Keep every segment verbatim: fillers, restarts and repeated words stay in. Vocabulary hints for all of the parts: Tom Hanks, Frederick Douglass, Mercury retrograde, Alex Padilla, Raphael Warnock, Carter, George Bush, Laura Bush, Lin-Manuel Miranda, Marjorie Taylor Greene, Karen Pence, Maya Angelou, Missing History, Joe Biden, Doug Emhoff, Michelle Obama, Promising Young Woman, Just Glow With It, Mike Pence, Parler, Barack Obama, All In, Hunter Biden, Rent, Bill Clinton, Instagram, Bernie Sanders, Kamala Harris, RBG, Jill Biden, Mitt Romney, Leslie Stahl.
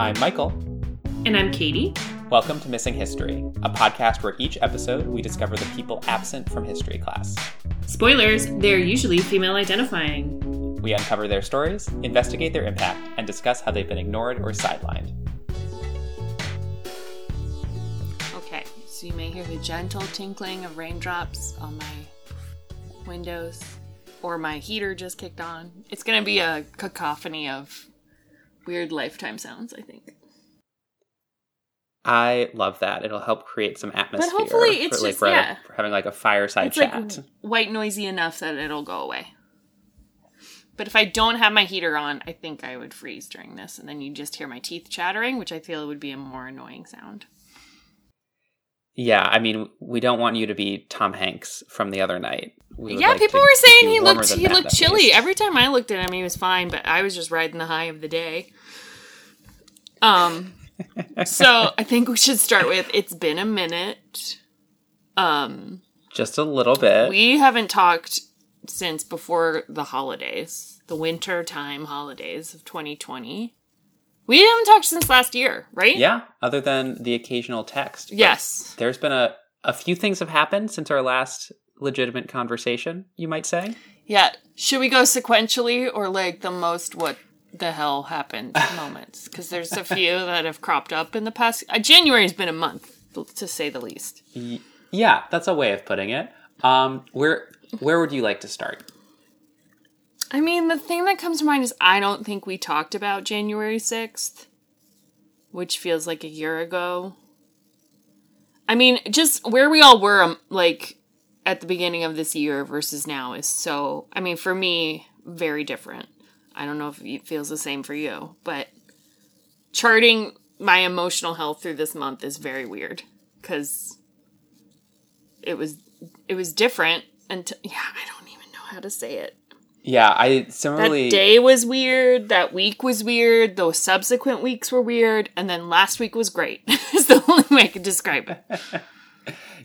I'm Michael. And I'm Katie. Welcome to Missing History, a podcast where each episode we discover the people absent from history class. Spoilers, they're usually female identifying. We uncover their stories, investigate their impact, and discuss how they've been ignored or sidelined. Okay, so you may hear the gentle tinkling of raindrops on my windows, or my heater just kicked on. It's going to be a cacophony of weird Lifetime sounds, I think. I love that. It'll help create some atmosphere. But hopefully it's for, like, just, yeah. For having like a fireside it's chat. It's like white noisy enough that it'll go away. But if I don't have my heater on, I think I would freeze during this. And then you just hear my teeth chattering, which I feel would be a more annoying sound. Yeah, I mean, we don't want you to be Tom Hanks from the other night. We yeah, like people were saying he looked he that, looked chilly. Least. Every time I looked at him, he was fine, but I was just riding the high of the day. Um... So I think we should start with, it's been a minute. Um, Just a little bit. We haven't talked since before the holidays, the winter time holidays of twenty twenty. We haven't talked since last year, right? Yeah, other than the occasional text. Yes. There's been a, a few things have happened since our last legitimate conversation, you might say. Yeah. Should we go sequentially or like the most what? The hell happened moments, because there's a few that have cropped up in the past. Uh, January's been a month, to say the least. Yeah, that's a way of putting it. Um, where where would you like to start? I mean, the thing that comes to mind is I don't think we talked about January sixth, which feels like a year ago. I mean, just where we all were, um, like, at the beginning of this year versus now is so, I mean, for me, very different. I don't know if it feels the same for you, but charting my emotional health through this month is very weird because it was it was different. Until yeah, I don't even know how to say it. Yeah, I similarly... That day was weird. That week was weird. Those subsequent weeks were weird. And then last week was great. It's the only way I could describe it.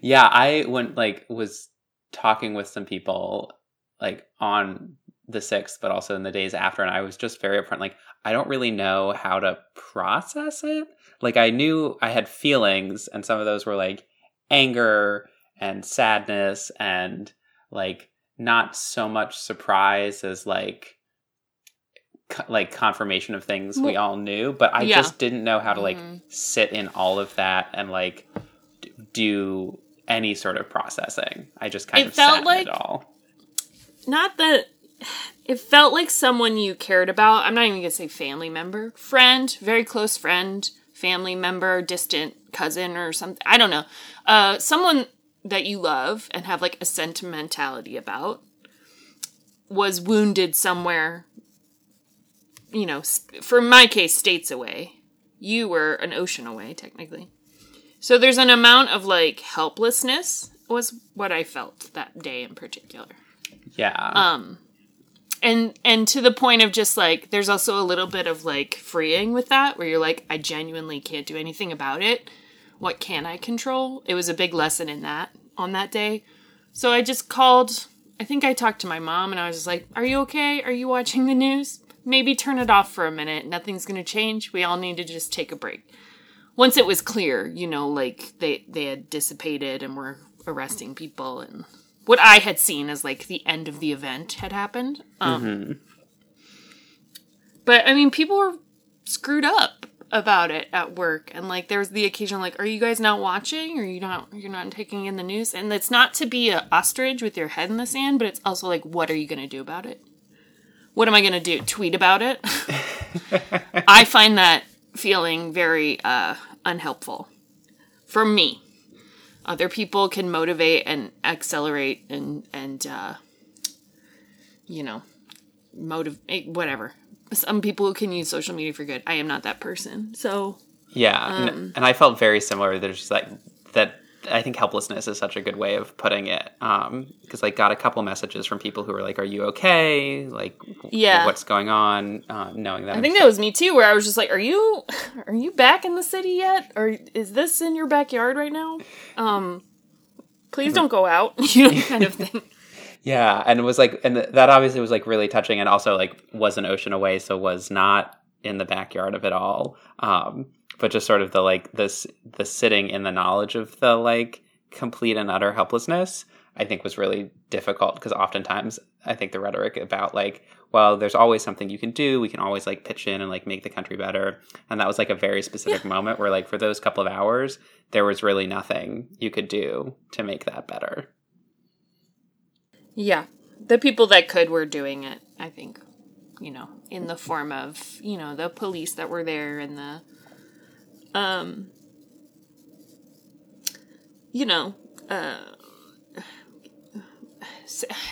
Yeah, I went, like, was talking with some people, like, on... the sixth, but also in the days after. And I was just very upfront. Like, I don't really know how to process it. Like, I knew I had feelings, and some of those were like anger and sadness and like not so much surprise as like, co- like confirmation of things we all knew, but I yeah. just didn't know how to like mm-hmm. sit in all of that and like d- do any sort of processing. I just kind it of felt sat like, in it all. Not that It felt like someone you cared about. I'm not even going to say family member. Friend, very close friend, family member, distant cousin or something. I don't know. Uh, someone that you love and have like a sentimentality about was wounded somewhere, you know, for my case, states away. You were an ocean away, technically. So there's an amount of like helplessness was what I felt that day in particular. Yeah. Um. And and to the point of just, like, there's also a little bit of, like, freeing with that, where you're like, I genuinely can't do anything about it. What can I control? It was a big lesson in that on that day. So I just called, I think I talked to my mom, and I was just like, are you okay? Are you watching the news? Maybe turn it off for a minute. Nothing's going to change. We all need to just take a break. Once it was clear, you know, like, they, they had dissipated and were arresting people and... What I had seen as, like, the end of the event had happened. Um, mm-hmm. But, I mean, people were screwed up about it at work. And, like, there was the occasion, like, are you guys not watching? Or you not, you're not taking in the news? And it's not to be an ostrich with your head in the sand, but it's also, like, what are you going to do about it? What am I going to do? Tweet about it? I find that feeling very uh, unhelpful for me. Other people can motivate and accelerate and, and uh, you know, motivate, whatever. Some people can use social media for good. I am not that person. So, yeah. Um, and I felt very similar. There's just like that. I think helplessness is such a good way of putting it. Um, because I got a couple messages from people who were like, are you okay? Like, yeah. What's going on? Uh, knowing that. I think that was me too, where I was just like, are you, are you back in the city yet? Or is this in your backyard right now? Um, please don't go out. You know, kind of thing. Yeah. And it was like, and that obviously was like really touching, and also like was an ocean away. So was not in the backyard of it all. Um, but just sort of the, like, this, the sitting in the knowledge of the, like, complete and utter helplessness, I think was really difficult, because oftentimes I think the rhetoric about, like, well, there's always something you can do. We can always, like, pitch in and, like, make the country better. And that was, like, a very specific yeah. moment where, like, for those couple of hours, there was really nothing you could do to make that better. Yeah. The people that could were doing it, I think, you know, in the form of, you know, the police that were there and the, um, you know, uh,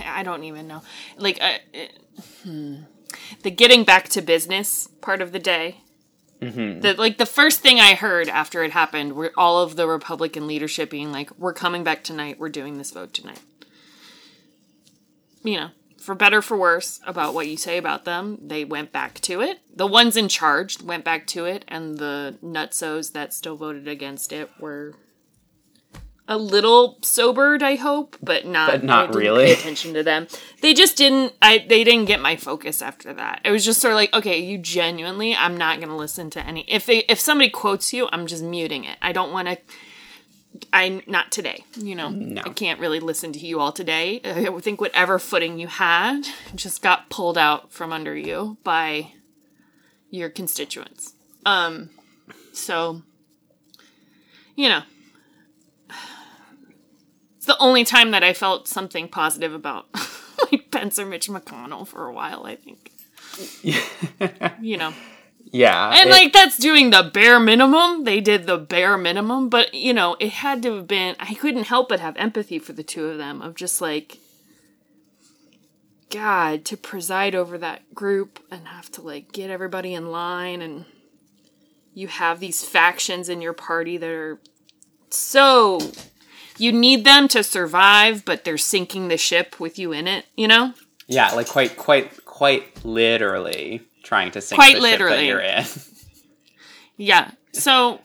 I don't even know. Like, uh, it, hmm. the getting back to business part of the day. Mm-hmm. The, like, the first thing I heard after it happened were all of the Republican leadership being like, we're coming back tonight. We're doing this vote tonight. You know, for better, for worse, about what you say about them, they went back to it. The ones in charge went back to it, and the nutsos that still voted against it were a little sobered, I hope, but not, but not I didn't really pay attention to them. They just didn't, I, they didn't get my focus after that. It was just sort of like, okay, you genuinely, I'm not going to listen to any, if they, if somebody quotes you, I'm just muting it. I don't want to, I'm not today, you know, no. I can't really listen to you all today. I think whatever footing you had just got pulled out from under you by your constituents. Um, so, you know, it's the only time that I felt something positive about like Pence or Mitch McConnell for a while, I think, you know. Yeah. And, it, like, that's doing the bare minimum. They did the bare minimum. But, you know, it had to have been... I couldn't help but have empathy for the two of them of just, like... God, to preside over that group and have to, like, get everybody in line. And you have these factions in your party that are so... You need them to survive, but they're sinking the ship with you in it, you know? Yeah, like, quite, quite, quite literally... Trying to sink Quite the literally. Ship that you're in. Yeah. So,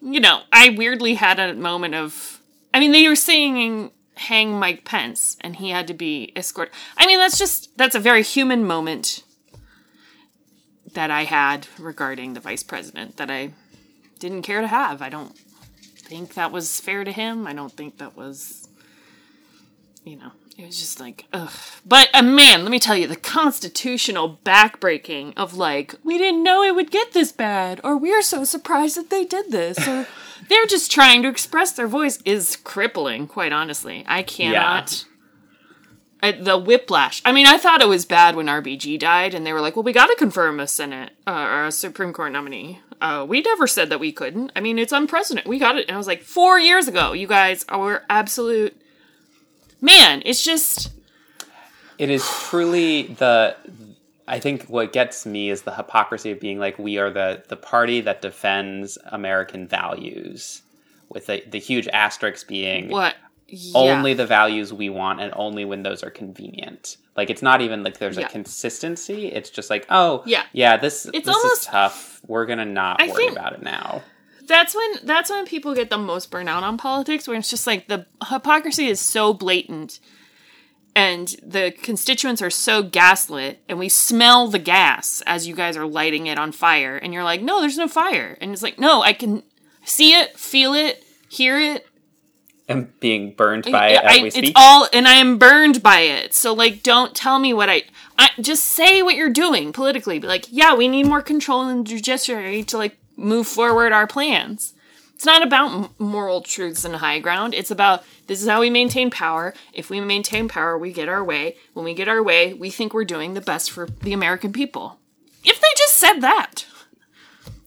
you know, I weirdly had a moment of... I mean, they were singing Hang Mike Pence, and he had to be escorted. I mean, that's just... That's a very human moment that I had regarding the vice president that I didn't care to have. I don't think that was fair to him. I don't think that was... You know... It was just like, ugh. But, uh, man, let me tell you, the constitutional backbreaking of, like, we didn't know it would get this bad, or we're so surprised that they did this, or they're just trying to express their voice is crippling, quite honestly. I cannot. Yeah. I, the whiplash. I mean, I thought it was bad when R B G died, and they were like, well, we got to confirm a Senate, uh, or a Supreme Court nominee. Uh, we never said that we couldn't. I mean, it's unprecedented. We got it. And I was like, four years ago, you guys were absolute... Man, it's just... It is truly the... I think what gets me is the hypocrisy of being like, we are the, the party that defends American values. With the, the huge asterisk being... What? Yeah. Only the values we want and only when those are convenient. Like, it's not even like there's yeah. a consistency. It's just like, oh, yeah, yeah this, it's this almost, is tough. We're going to not I worry think... about it now. That's when that's when people get the most burnout on politics, where it's just like the hypocrisy is so blatant and the constituents are so gaslit and we smell the gas as you guys are lighting it on fire. And you're like, no, there's no fire. And it's like, no, I can see it, feel it, hear it. I'm being burned by I, it as I, we speak. It's all, and I am burned by it. So, like, don't tell me what I, I... Just say what you're doing politically. Be like, yeah, we need more control in the judiciary to, like, move forward our plans. It's not about moral truths and high ground. It's about this is how we maintain power. If we maintain power, we get our way. When we get our way, we think we're doing the best for the American people. If they just said that.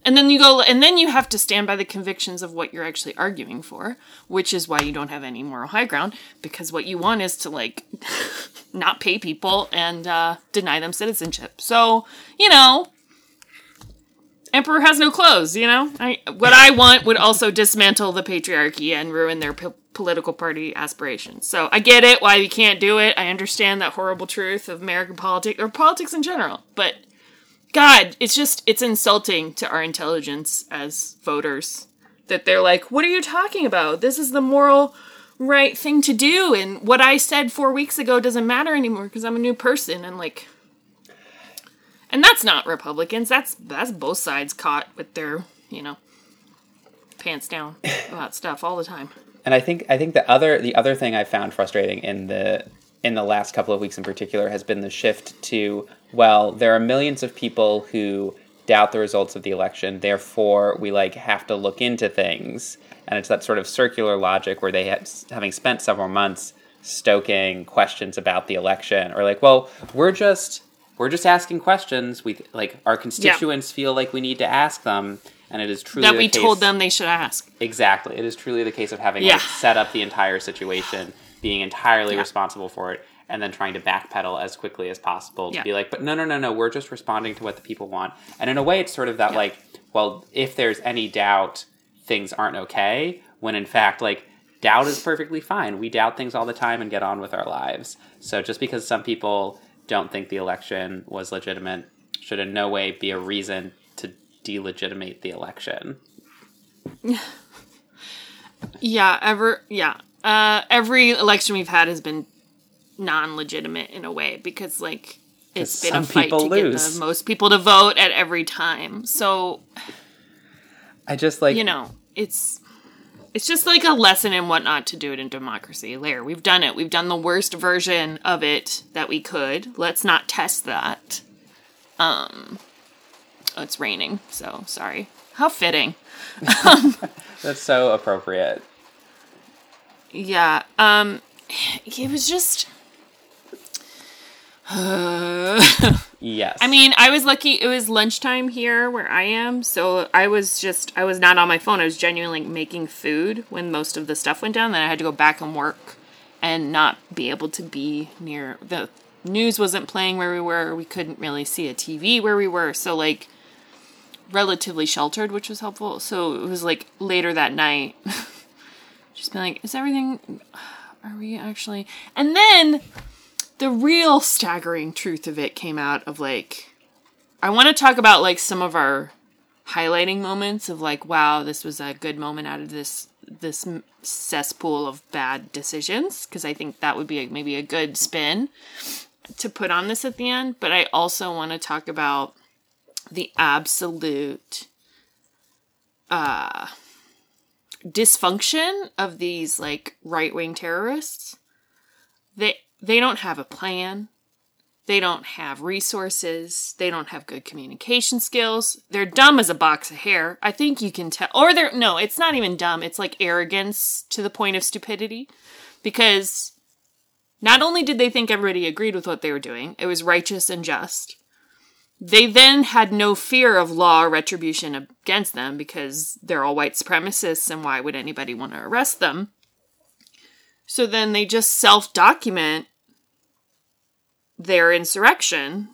And then you go, and then you have to stand by the convictions of what you're actually arguing for, which is why you don't have any moral high ground, because what you want is to, like, not pay people and uh, deny them citizenship. So, you know... Emperor has no clothes, you know? I, what I want would also dismantle the patriarchy and ruin their po- political party aspirations. So I get it, why you can't do it. I understand that horrible truth of American politics, or politics in general. But, God, it's just, it's insulting to our intelligence as voters that they're like, what are you talking about? This is the moral right thing to do. And what I said four weeks ago doesn't matter anymore because I'm a new person. And, like... And that's not Republicans. That's that's both sides caught with their, you know, pants down about stuff all the time. And I think I think the other the other thing I found frustrating in the in the last couple of weeks in particular has been the shift to, well, there are millions of people who doubt the results of the election, therefore we like have to look into things. And it's that sort of circular logic where they have, having spent several months stoking questions about the election, or like, well, we're just we're just asking questions. We like our constituents yeah. feel like we need to ask them, and it is truly that we case, told them they should ask. Exactly, it is truly the case of having yeah. like, set up the entire situation, being entirely yeah. responsible for it, and then trying to backpedal as quickly as possible to yeah. be like, but no, no, no, no, we're just responding to what the people want. And in a way, it's sort of that yeah. like, well, if there's any doubt, things aren't okay, when in fact, like, doubt is perfectly fine. We doubt things all the time and get on with our lives. So just because some people don't think the election was legitimate should in no way be a reason to delegitimize the election. Yeah, ever, yeah. Uh, every election we've had has been non-legitimate in a way, because, like, it's been a fight to lose. Get the most people to vote at every time. So I just, like, you know, it's it's just like a lesson in what not to do it in democracy. There, we've done it. We've done the worst version of it that we could. Let's not test that. Um, oh, it's raining, so sorry. How fitting. That's so appropriate. Yeah. Um, it was just. Uh, yes. I mean, I was lucky. It was lunchtime here where I am, so I was just, I was not on my phone. I was genuinely making food when most of the stuff went down. Then I had to go back and work and not be able to be near. The news wasn't playing where we were. We couldn't really see a T V where we were. So, like, relatively sheltered, which was helpful. So it was, like, later that night, just being like, is everything, are we actually? And then the real staggering truth of it came out of, like, I want to talk about, like, some of our highlighting moments of, like, wow, this was a good moment out of this this cesspool of bad decisions, because I think that would be a, maybe a good spin to put on this at the end. But I also want to talk about the absolute uh, dysfunction of these, like, right-wing terrorists. They They don't have a plan. They don't have resources. They don't have good communication skills. They're dumb as a box of hair. I think you can tell. Or they're, no, it's not even dumb. It's like arrogance to the point of stupidity. Because not only did they think everybody agreed with what they were doing, it was righteous and just. They then had no fear of law or retribution against them because they're all white supremacists, and why would anybody want to arrest them? So then they just self-document their insurrection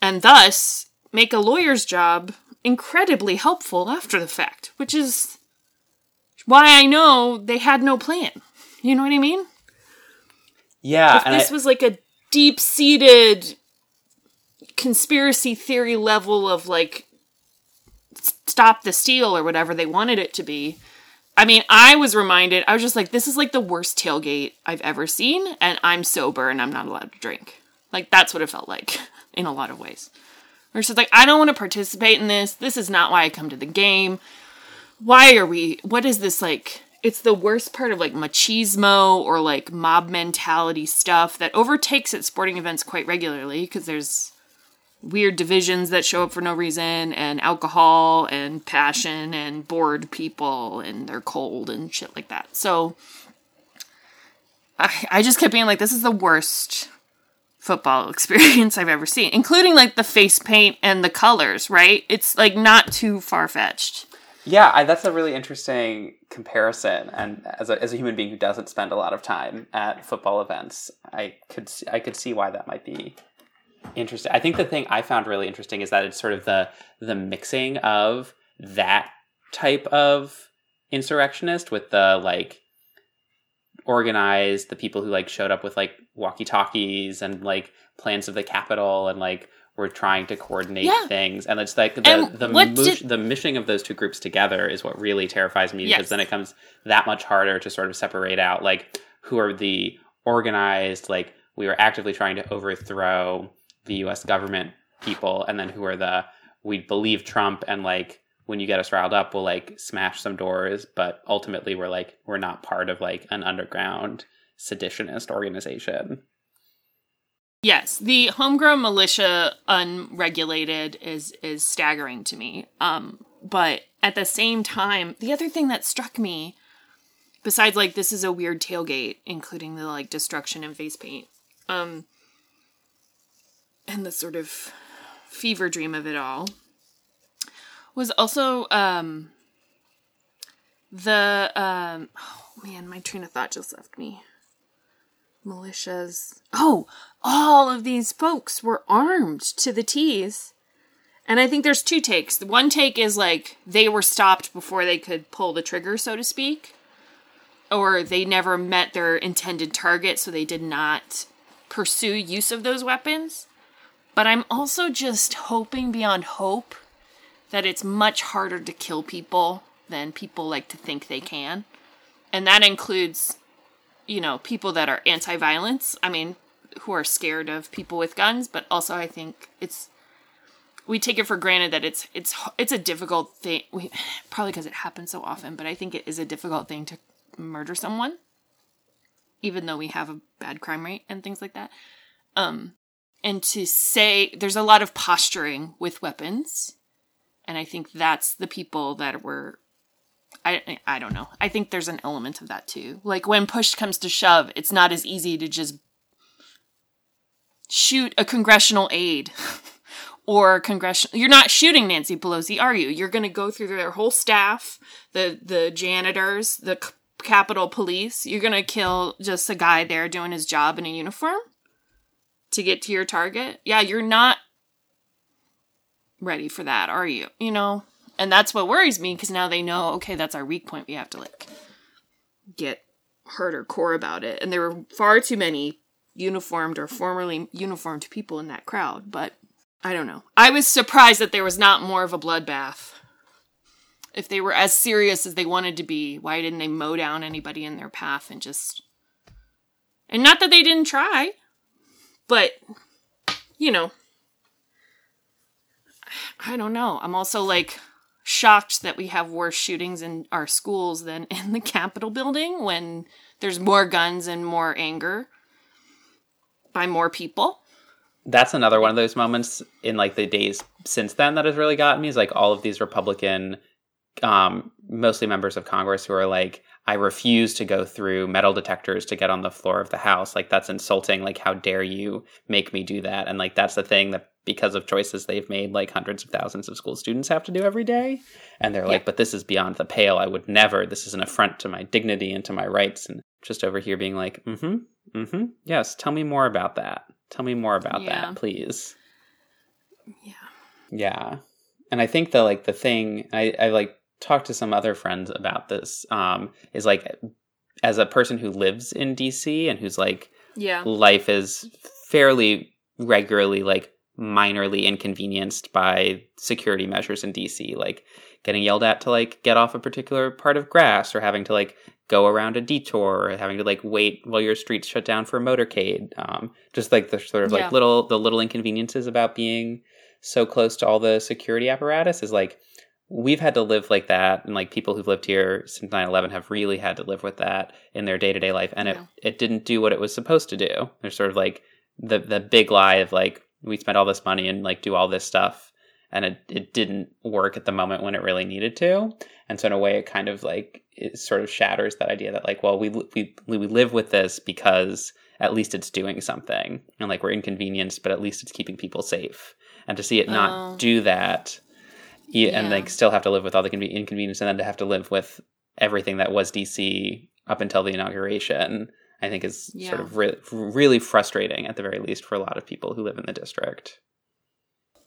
and thus make a lawyer's job incredibly helpful after the fact, which is why I know they had no plan. You know what I mean? Yeah. If and this I... was like a deep-seated conspiracy theory level of, like, stop the steal or whatever they wanted it to be, I mean, I was reminded, I was just like, this is like the worst tailgate I've ever seen, and I'm sober and I'm not allowed to drink. Like, that's what it felt like in a lot of ways. We're just like, I don't want to participate in this. This is not why I come to the game. Why are we, what is this, like, it's the worst part of, like, machismo or, like, mob mentality stuff that overtakes at sporting events quite regularly, because there's weird divisions that show up for no reason, and alcohol and passion and bored people, and they're cold and shit like that. So I, I just kept being like, this is the worst football experience I've ever seen, including, like, the face paint and the colors, right? It's, like, not too far-fetched. Yeah, I, that's a really interesting comparison. And as a, as a human being who doesn't spend a lot of time at football events, I could I could see why that might be interesting. I think the thing I found really interesting is that it's sort of the the mixing of that type of insurrectionist with the, like, organized, the people who, like, showed up with, like, walkie-talkies and, like, plans of the Capitol and, like, were trying to coordinate yeah. things. And it's like the and the mo- did... the mishing of those two groups together is what really terrifies me, yes. because then it comes that much harder to sort of separate out, like, who are the organized, like, we were actively trying to overthrow the U S government people, and then who are the, we believe Trump, and like, when you get us riled up, we'll like smash some doors, but ultimately we're like, we're not part of like an underground seditionist organization. Yes, the homegrown militia unregulated is is staggering to me. Um, but at the same time, the other thing that struck me, besides like this is a weird tailgate, including the like destruction and face paint, um, and the sort of fever dream of it all, was also um, the um, oh man, my train of thought just left me. Militias. Oh, all of these folks were armed to the tees. And I think there's two takes. The one take is like they were stopped before they could pull the trigger, so to speak, or they never met their intended target, so they did not pursue use of those weapons. But I'm also just hoping beyond hope that it's much harder to kill people than people like to think they can. And that includes, you know, people that are anti-violence, I mean, who are scared of people with guns, but also I think it's, we take it for granted that it's, it's, it's a difficult thing, we, probably because it happens so often, but I think it is a difficult thing to murder someone, even though we have a bad crime rate and things like that. Um, and to say, there's a lot of posturing with weapons, and I think that's the people that were, I, I don't know. I think there's an element of that too. Like when push comes to shove, it's not as easy to just shoot a congressional aide or congressional. You're not shooting Nancy Pelosi, are you? You're going to go through their whole staff, the the janitors, the c- Capitol Police. You're going to kill just a guy there doing his job in a uniform to get to your target. Yeah, you're not ready for that, are you? You know? And that's what worries me, because now they know, okay, that's our weak point. We have to, like, get harder core about it. And there were far too many uniformed or formerly uniformed people in that crowd. But I don't know. I was surprised that there was not more of a bloodbath. If they were as serious as they wanted to be, why didn't they mow down anybody in their path and just... And not that they didn't try, but, you know, I don't know. I'm also, like... shocked that we have worse shootings in our schools than in the Capitol building when there's more guns and more anger by more people. That's another one of those moments in like the days since then that has really gotten me, is like all of these Republican, um, mostly members of Congress who are like, I refuse to go through metal detectors to get on the floor of the House. Like that's insulting. Like how dare you make me do that? And like, that's the thing that because of choices they've made, like hundreds of thousands of school students have to do every day. And they're yeah. like, but this is beyond the pale. I would never, this is an affront to my dignity and to my rights. And just over here being like, mm-hmm, mm-hmm. Yes. Tell me more about that. Tell me more about yeah. that, please. Yeah. Yeah. And I think the, like the thing I, I like talked to some other friends about this, um, is like, as a person who lives in D C and who's like, yeah, life is fairly regularly, like, minorly inconvenienced by security measures in D C, like getting yelled at to like get off a particular part of grass, or having to like go around a detour, or having to like wait while your street's shut down for a motorcade. Um, just like the sort of like yeah. little, the little inconveniences about being so close to all the security apparatus is like, we've had to live like that. And like people who've lived here since nine eleven have really had to live with that in their day-to-day life. And yeah. it, it didn't do what it was supposed to do. There's sort of like the, the big lie of like, we spent all this money and like do all this stuff, and it, it didn't work at the moment when it really needed to. And so in a way it kind of like, it sort of shatters that idea that like, well, we, we, we live with this because at least it's doing something, and like we're inconvenienced, but at least it's keeping people safe. And to see it not uh, do that yeah, yeah. and like still have to live with all the inconven- inconvenience and then to have to live with everything that was D C up until the inauguration, I think is yeah. sort of re- really frustrating, at the very least, for a lot of people who live in the district.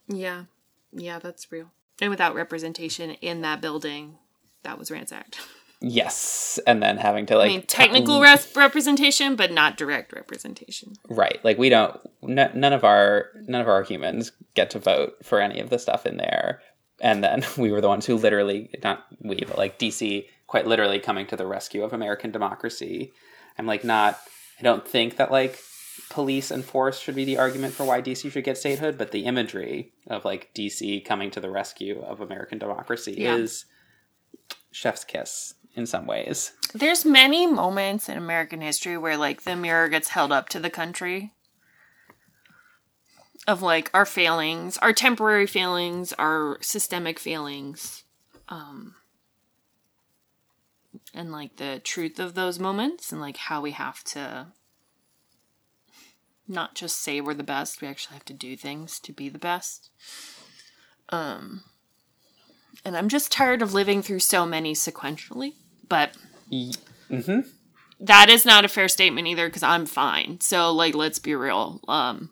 Yeah. Yeah, that's real. And without representation in that building, that was ransacked. Yes. And then having to like... I mean, technical t- res- representation, but not direct representation. Right. Like we don't... N- none of our none of our humans get to vote for any of the stuff in there. And then we were the ones who literally... Not we, but like D C quite literally coming to the rescue of American democracy. I'm like not, I don't think that like police and force should be the argument for why D C should get statehood, but the imagery of like D C coming to the rescue of American democracy yeah. is chef's kiss in some ways. There's many moments in American history where like the mirror gets held up to the country of like our failings, our temporary failings, our systemic failings, um, and like the truth of those moments and like how we have to not just say we're the best, we actually have to do things to be the best. Um, and I'm just tired of living through so many sequentially, but mm-hmm. that is not a fair statement either because I'm fine. So like, let's be real. Um,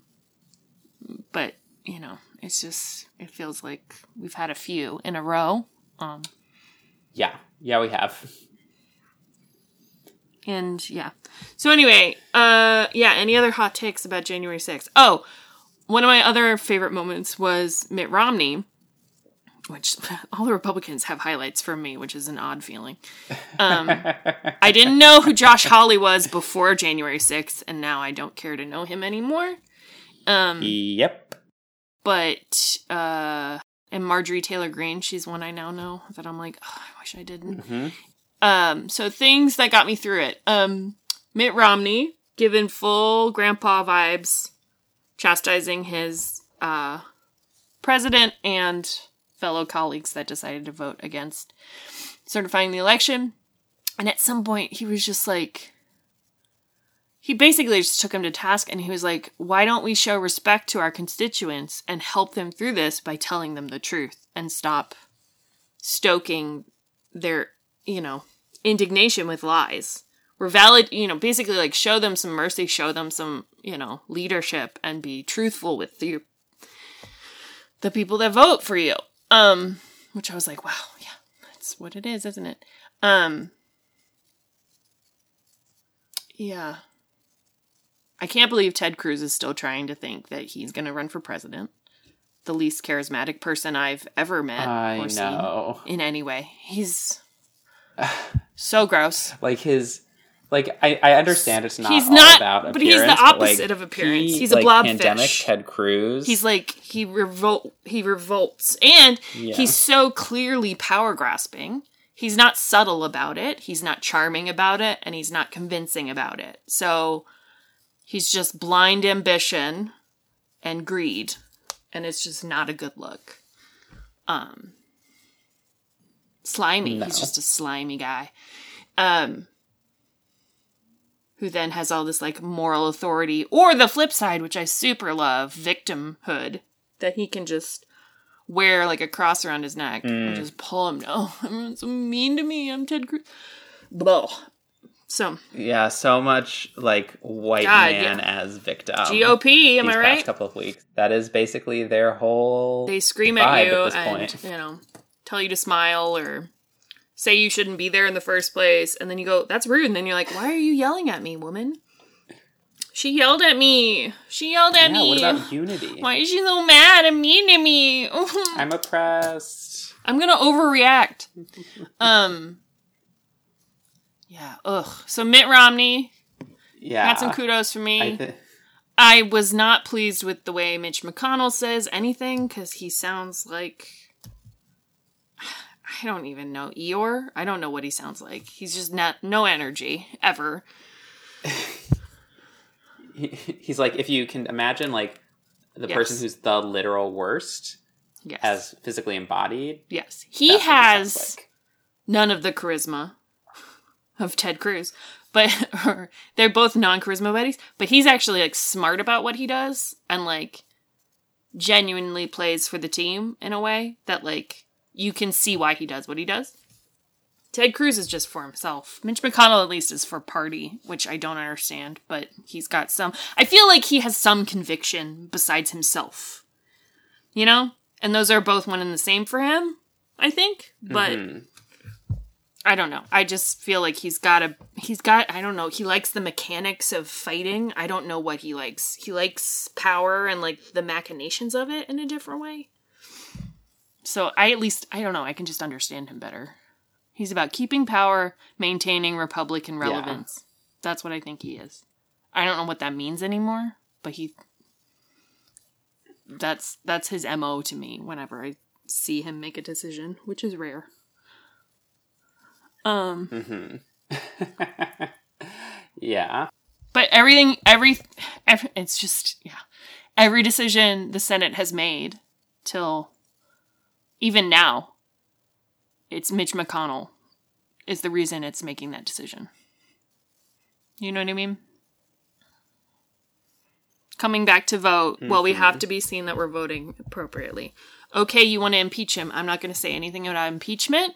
but you know, it's just, it feels like we've had a few in a row. Um, yeah. Yeah, we have. And yeah. So anyway, uh, yeah, any other hot takes about January sixth? Oh, one of my other favorite moments was Mitt Romney, which all the Republicans have highlights for me, which is an odd feeling. Um, I didn't know who Josh Hawley was before January sixth, and now I don't care to know him anymore. Um, yep. But... Uh, and Marjorie Taylor Greene, she's one I now know that I'm like, oh, I wish I didn't. Mm-hmm. Um, so things that got me through it. Um, Mitt Romney, given full grandpa vibes, chastising his uh, president and fellow colleagues that decided to vote against certifying the election. And at some point, he was just like, he basically just took him to task and he was like, why don't we show respect to our constituents and help them through this by telling them the truth and stop stoking their, you know, indignation with lies. We're valid, you know, basically like show them some mercy, show them some, you know, leadership and be truthful with the, the people that vote for you. Um, which I was like, wow, yeah, that's what it is, isn't it? Um, yeah. I can't believe Ted Cruz is still trying to think that he's going to run for president. The least charismatic person I've ever met I or know. seen in any way. He's so gross. Like his, like I, I understand it's not he's all not, about appearance, but he's the opposite like, of appearance. He, he's a like blobfish. Pandemic Ted Cruz. He's like he revolt. He revolts, and yeah. he's so clearly power grasping. He's not subtle about it. He's not charming about it, and he's not convincing about it. So. He's just blind ambition and greed, and it's just not a good look. Um, slimy. No. He's just a slimy guy, um, who then has all this like moral authority, or the flip side, which I super love, victimhood, that he can just wear like a cross around his neck mm. and just pull him. No, I'm so mean to me. I'm Ted Cruz. Blah. So yeah, so much like white God, man yeah. as victim. G O P, am these I right? Past couple of weeks, that is basically their whole. They scream vibe at you at this and point. You know, tell you to smile or say you shouldn't be there in the first place, and then you go, "That's rude." And then you're like, "Why are you yelling at me, woman?" She yelled at me. She yelled at yeah, me. What about unity? Why is she so mad and mean to me? I'm oppressed. I'm gonna overreact. Um. Yeah, ugh. So Mitt Romney yeah. got some kudos for me. I, th- I was not pleased with the way Mitch McConnell says anything, because he sounds like... I don't even know. Eeyore? I don't know what he sounds like. He's just not no energy, ever. he, he's like, if you can imagine, like, the yes. person who's the literal worst yes. as physically embodied. Yes. He has like. none of the charisma. Of Ted Cruz, but or, they're both non-charisma buddies, but he's actually like smart about what he does and like genuinely plays for the team in a way that like you can see why he does what he does. Ted Cruz is just for himself. Mitch McConnell at least is for party, which I don't understand, but he's got some, I feel like he has some conviction besides himself, you know? And those are both one and the same for him, I think, but... Mm-hmm. I don't know. I just feel like he's got a, he's got, I don't know. He likes the mechanics of fighting. I don't know what he likes. He likes power and like the machinations of it in a different way. So I at least, I don't know. I can just understand him better. He's about keeping power, maintaining Republican relevance. Yeah. That's what I think he is. I don't know what that means anymore, but he... That's that's his M O to me whenever I see him make a decision, which is rare. Um. Mm-hmm. Yeah. But everything, every, every, it's just, yeah. Every decision the Senate has made till even now, it's Mitch McConnell is the reason it's making that decision. You know what I mean? Coming back to vote, mm-hmm. Well, we have to be seen that we're voting appropriately. Okay, you want to impeach him. I'm not going to say anything about impeachment,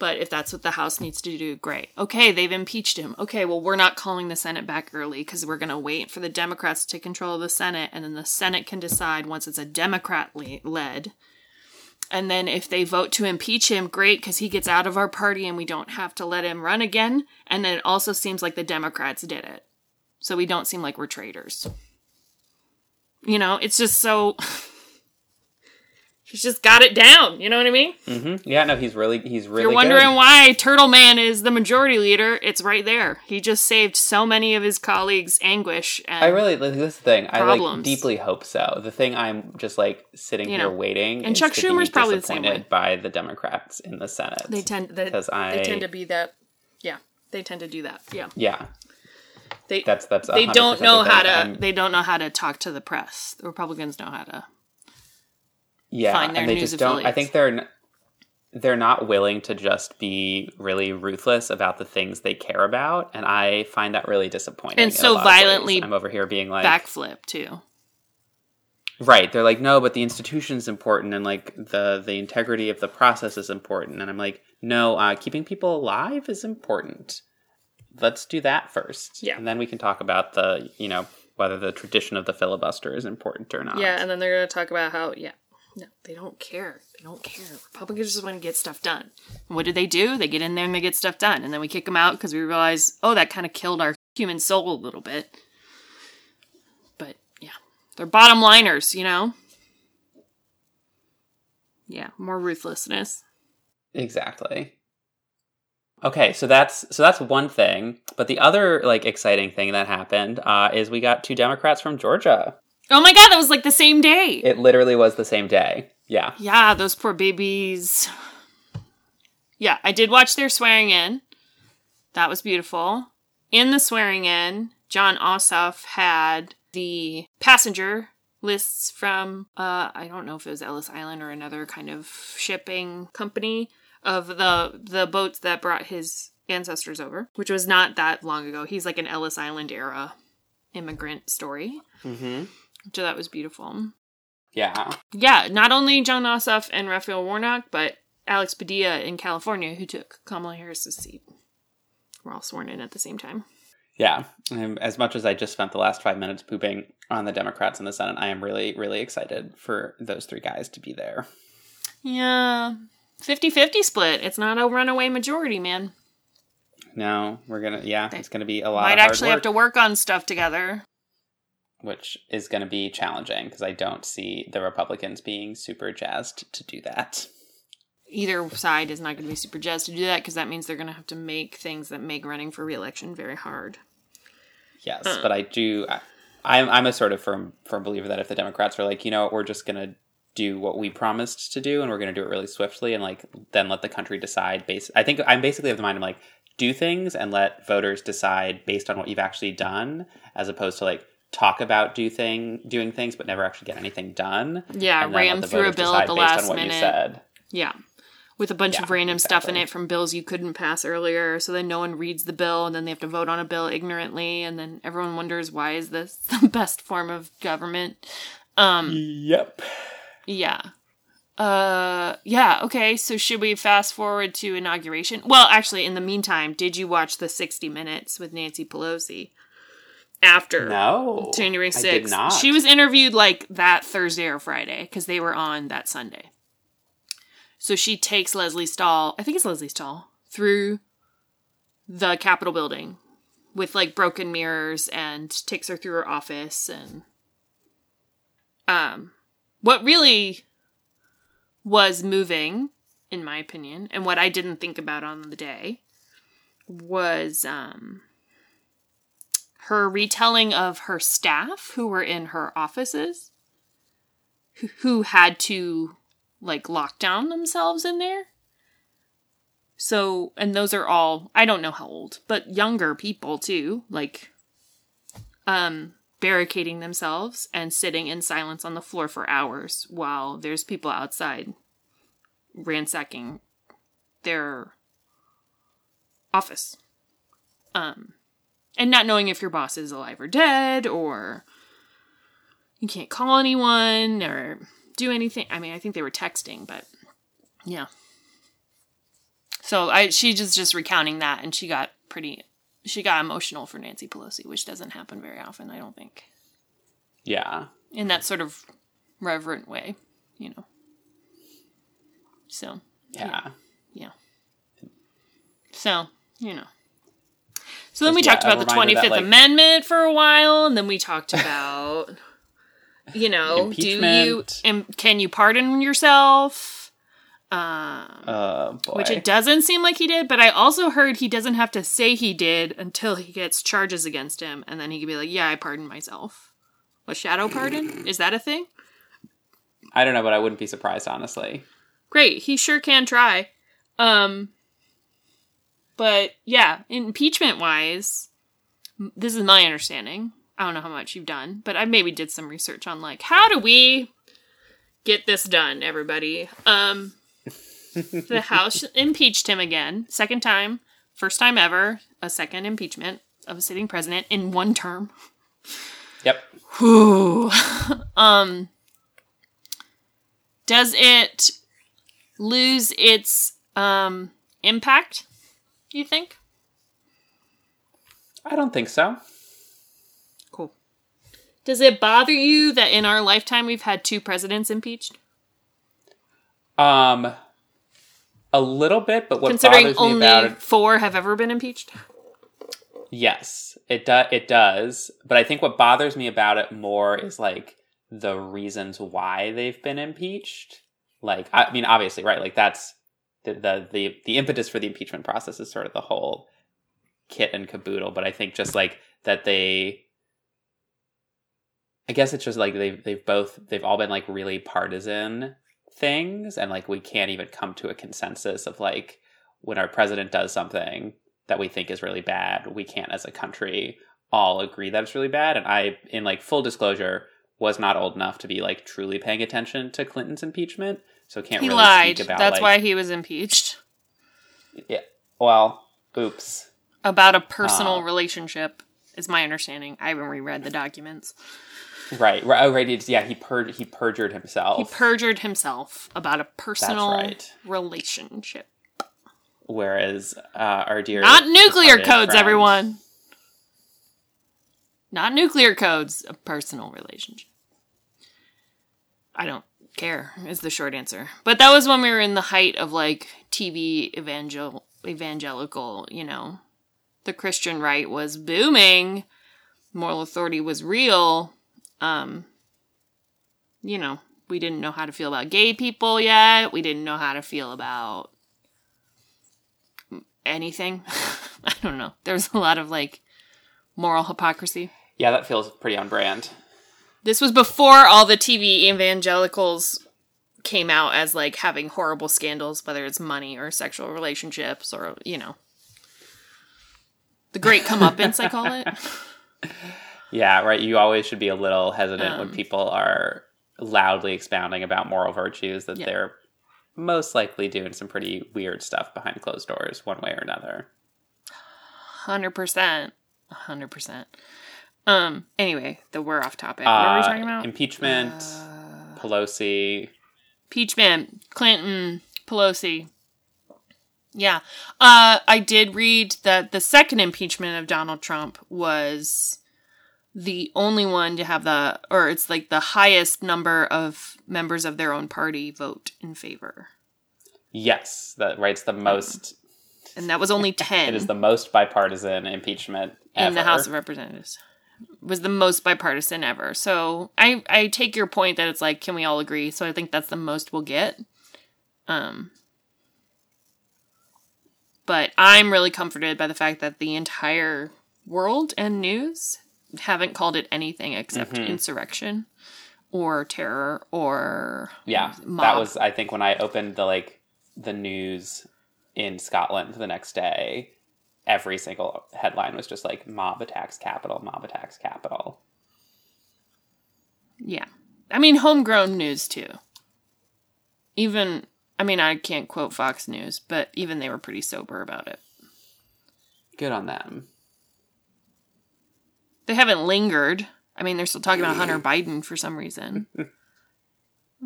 but if that's what the House needs to do, great. Okay, they've impeached him. Okay, well, we're not calling the Senate back early because we're going to wait for the Democrats to take control of the Senate, and then the Senate can decide once it's a Democrat-led. And then if they vote to impeach him, great, because he gets out of our party and we don't have to let him run again. And then it also seems like the Democrats did it. So we don't seem like we're traitors. You know, it's just so... he's just got it down, you know what I mean? Mm-hmm. Yeah, no, he's really he's really. You're wondering good. Why Turtle Man is the majority leader. It's right there. He just saved so many of his colleagues anguish and I really, like, this thing, problems. I like, deeply hope so. The thing I'm just, like, sitting you here know. waiting and is Chuck Schumer's to be probably disappointed by the Democrats in the Senate. They tend, they, I, they tend to be that, yeah, they tend to do that, yeah. Yeah. They, that's that's they don't know how to I'm, they don't know how to talk to the press. The Republicans know how to yeah, find their and they news just affiliates. Don't. I think they're they're not willing to just be really ruthless about the things they care about, and I find that really disappointing. And so violently, I'm over here being like backflip too. Right, they're like, no, but the institution's important, and like the the integrity of the process is important, and I'm like, no, uh, keeping people alive is important. Let's do that first. Yeah. And then we can talk about the, you know, whether the tradition of the filibuster is important or not. Yeah, and then they're going to talk about how, yeah, no, they don't care. They don't care. Republicans just want to get stuff done. And what do they do? They get in there and they get stuff done. And then we kick them out because we realize, oh, that kind of killed our human soul a little bit. But, yeah. They're bottom liners, you know? Yeah, more ruthlessness. Exactly. Okay, so that's so that's one thing, but the other like exciting thing that happened uh, is we got two Democrats from Georgia. Oh my God, that was like the same day. It literally was the same day. Yeah. Yeah, those poor babies. Yeah, I did watch their swearing in. That was beautiful. In the swearing in, John Ossoff had the passenger lists from uh, I don't know if it was Ellis Island or another kind of shipping company. Of the the boats that brought his ancestors over, which was not that long ago. He's like an Ellis Island era immigrant story. Mm-hmm. So that was beautiful. Yeah. Yeah, not only John Ossoff and Raphael Warnock, but Alex Padilla in California, who took Kamala Harris' seat. We're all sworn in at the same time. Yeah. And as much as I just spent the last five minutes pooping on the Democrats in the Senate, I am really, really excited for those three guys to be there. Yeah. fifty-fifty split. It's not a runaway majority, man. No, we're going to, yeah, it's going to be a lot of hard work. Might actually have to work on stuff together. Which is going to be challenging, because I don't see the Republicans being super jazzed to do that. Either side is not going to be super jazzed to do that, because that means they're going to have to make things that make running for re-election very hard. Yes, uh. but I do, I, I'm, I'm a sort of firm, firm believer that if the Democrats are like, you know, we're just going to do what we promised to do, and we're going to do it really swiftly, and like then let the country decide. Based, I think I'm basically of the mind. I'm like, do things and let voters decide based on what you've actually done, as opposed to like talk about do thing doing things but never actually get anything done. Yeah, ram through a bill at the last minute. Yeah, with a bunch yeah, of random exactly. stuff in it from bills you couldn't pass earlier. So then no one reads the bill, and then they have to vote on a bill ignorantly, and then everyone wonders why is this the best form of government? Um, yep. Yeah. Uh, yeah, okay, so should we fast forward to inauguration? Well, actually, in the meantime, did you watch the sixty minutes with Nancy Pelosi after no, January sixth? I did not. She was interviewed, like, that Thursday or Friday, because they were on that Sunday. So she takes Leslie Stahl, I think it's Leslie Stahl, through the Capitol building with, like, broken mirrors and takes her through her office and... um. What really was moving, in my opinion, and what I didn't think about on the day, was um, her retelling of her staff who were in her offices, who had to, like, lock down themselves in there. So, and those are all, I don't know how old, but younger people too, like, um, barricading themselves and sitting in silence on the floor for hours while there's people outside ransacking their office. Um, and not knowing if your boss is alive or dead, or you can't call anyone or do anything. I mean, I think they were texting, but yeah. So I, she just, just recounting that, and she got pretty, she got emotional for Nancy Pelosi, which doesn't happen very often, I don't think. Yeah. In that sort of reverent way, you know. So. Yeah. Yeah. yeah. So, you know. So then we yeah, talked about the twenty-fifth that, like, Amendment for a while, and then we talked about, you know, do you and can you pardon yourself? Um, uh, boy. Which it doesn't seem like he did, but I also heard he doesn't have to say he did until he gets charges against him, and then he could be like, "Yeah, I pardoned myself." A shadow pardon? Is that a thing? I don't know, but I wouldn't be surprised, honestly. Great, he sure can try. Um... But, yeah, impeachment-wise, this is my understanding. I don't know how much you've done, but I maybe did some research on, like, how do we get this done, everybody? Um, the House impeached him again, second time, first time ever, a second impeachment of a sitting president in one term. Yep. um, does it lose its um, impact? You think? I don't think so. Cool. Does it bother you that in our lifetime we've had two presidents impeached? Um, a little bit, but what Considering bothers me about it... only four have ever been impeached? Yes, it, do- it does. But I think what bothers me about it more is, like, the reasons why they've been impeached. Like, I mean, obviously, right? Like, that's... The, the the the impetus for the impeachment process is sort of the whole kit and caboodle, but I think just like that they, I guess it's just like they've they've both they've all been like really partisan things, and like we can't even come to a consensus of like when our president does something that we think is really bad, we can't as a country all agree that it's really bad. And I, in like full disclosure, was not old enough to be like truly paying attention to Clinton's impeachment. So can't he really lied. Speak about, That's like, why he was impeached. Yeah. Well, oops. About a personal um, relationship is my understanding. I haven't reread the documents. Right. Right. Oh, right. Yeah. He per- he perjured himself. He perjured himself about a personal right. relationship. Whereas uh, our dear not nuclear codes, friend, everyone. Not nuclear codes. A personal relationship. I don't. Care is the short answer. But that was when we were in the height of, like, T V evangel- evangelical, you know. The Christian right was booming. Moral authority was real. Um, you know, we didn't know how to feel about gay people yet. We didn't know how to feel about anything. I don't know. There's a lot of, like, moral hypocrisy. Yeah, that feels pretty on brand. This was before all the T V evangelicals came out as, like, having horrible scandals, whether it's money or sexual relationships or, you know, the great comeuppance, I call it. Yeah, right. You always should be a little hesitant um, when people are loudly expounding about moral virtues that yeah. they're most likely doing some pretty weird stuff behind closed doors one way or another. one hundred percent. one hundred percent. Um. Anyway, the we're off topic. What were we talking about? Uh, impeachment, uh, Pelosi. Impeachment, Clinton, Pelosi. Yeah. Uh, I did read that the second impeachment of Donald Trump was the only one to have the, or it's like the highest number of members of their own party vote in favor. Yes. That right. It's the most. And that was only ten. It is the most bipartisan impeachment ever. In the House of Representatives. Was the most bipartisan ever. So I, I take your point that it's like, can we all agree? So I think that's the most we'll get. Um, but I'm really comforted by the fact that the entire world and news haven't called it anything except mm-hmm. insurrection or terror or yeah, mob. That was, I think, when I opened the like the news in Scotland the next day, every single headline was just like mob attacks capital, mob attacks capital. Yeah. I mean, homegrown news too. Even, I mean, I can't quote Fox News, but even they were pretty sober about it. Good on them. They haven't lingered. I mean, they're still talking about Hunter Biden for some reason.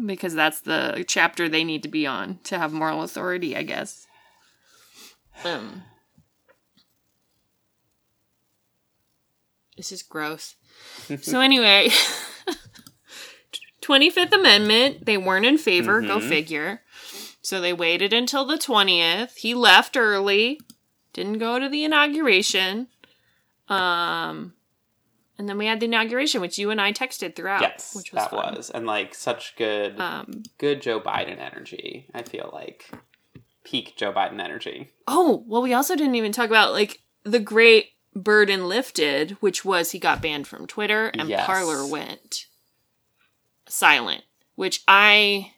Because that's the chapter they need to be on to have moral authority, I guess. Um, this is gross. So anyway, twenty-fifth Amendment, they weren't in favor, mm-hmm. go figure. So they waited until the twentieth. He left early, didn't go to the inauguration. Um... And then we had the inauguration, which you and I texted throughout. Yes, which was that fun. was. And, like, such good um, good Joe Biden energy, I feel like. Peak Joe Biden energy. Oh, well, we also didn't even talk about, like, the great burden lifted, which was he got banned from Twitter, and yes. Parler went silent. Which I,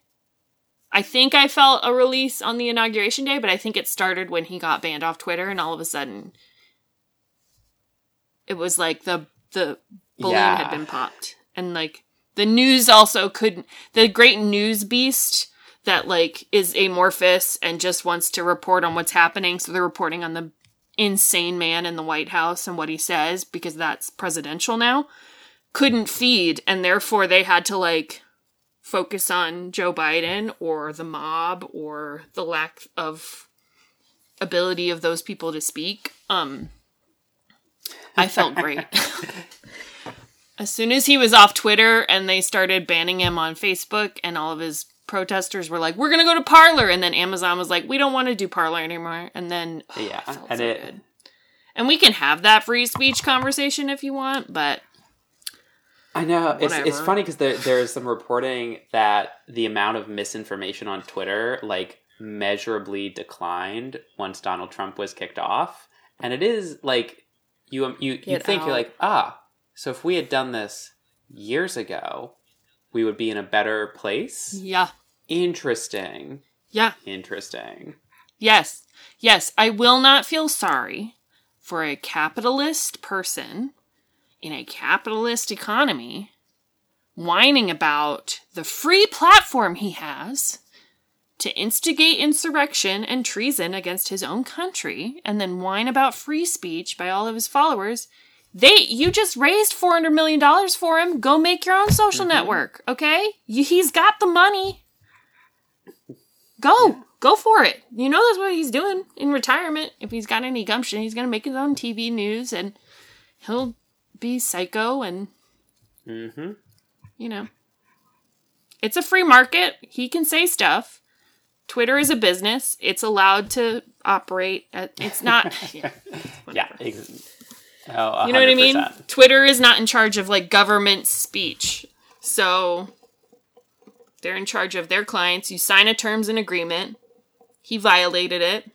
I think I felt a release on the inauguration day, but I think it started when he got banned off Twitter, and all of a sudden it was, like, the... The balloon yeah. had been popped. And, like, the news also couldn't... The great news beast that, like, is amorphous and just wants to report on what's happening. So they're reporting on the insane man in the White House and what he says, because that's presidential now, couldn't feed. And therefore they had to, like, focus on Joe Biden or the mob or the lack of ability of those people to speak. Um... I felt great. As soon as he was off Twitter and they started banning him on Facebook and all of his protesters were like, we're going to go to Parler. And then Amazon was like, we don't want to do Parler anymore. And then oh, yeah, I felt and so it, good. And we can have that free speech conversation if you want, but I know. It's whatever. It's funny because there, there's some reporting that the amount of misinformation on Twitter, like, measurably declined once Donald Trump was kicked off. And it is like... You um, you, you think, out. You're like, ah, so if we had done this years ago, we would be in a better place? Yeah. Interesting. Yeah. Interesting. Yes. Yes. I will not feel sorry for a capitalist person in a capitalist economy whining about the free platform he has to instigate insurrection and treason against his own country, and then whine about free speech by all of his followers. They, you just raised four hundred million dollars for him. Go make your own social mm-hmm. network, okay? You, he's got the money. Go. Go for it. You know that's what he's doing in retirement. If he's got any gumption, he's going to make his own T V news, and he'll be psycho, and, mm-hmm. you know. It's a free market. He can say stuff. Twitter is a business. It's allowed to operate. At, it's not... Yeah. yeah ex- oh, you know what I mean? Twitter is not in charge of, like, government speech. So they're in charge of their clients. You sign a terms and agreement. He violated it.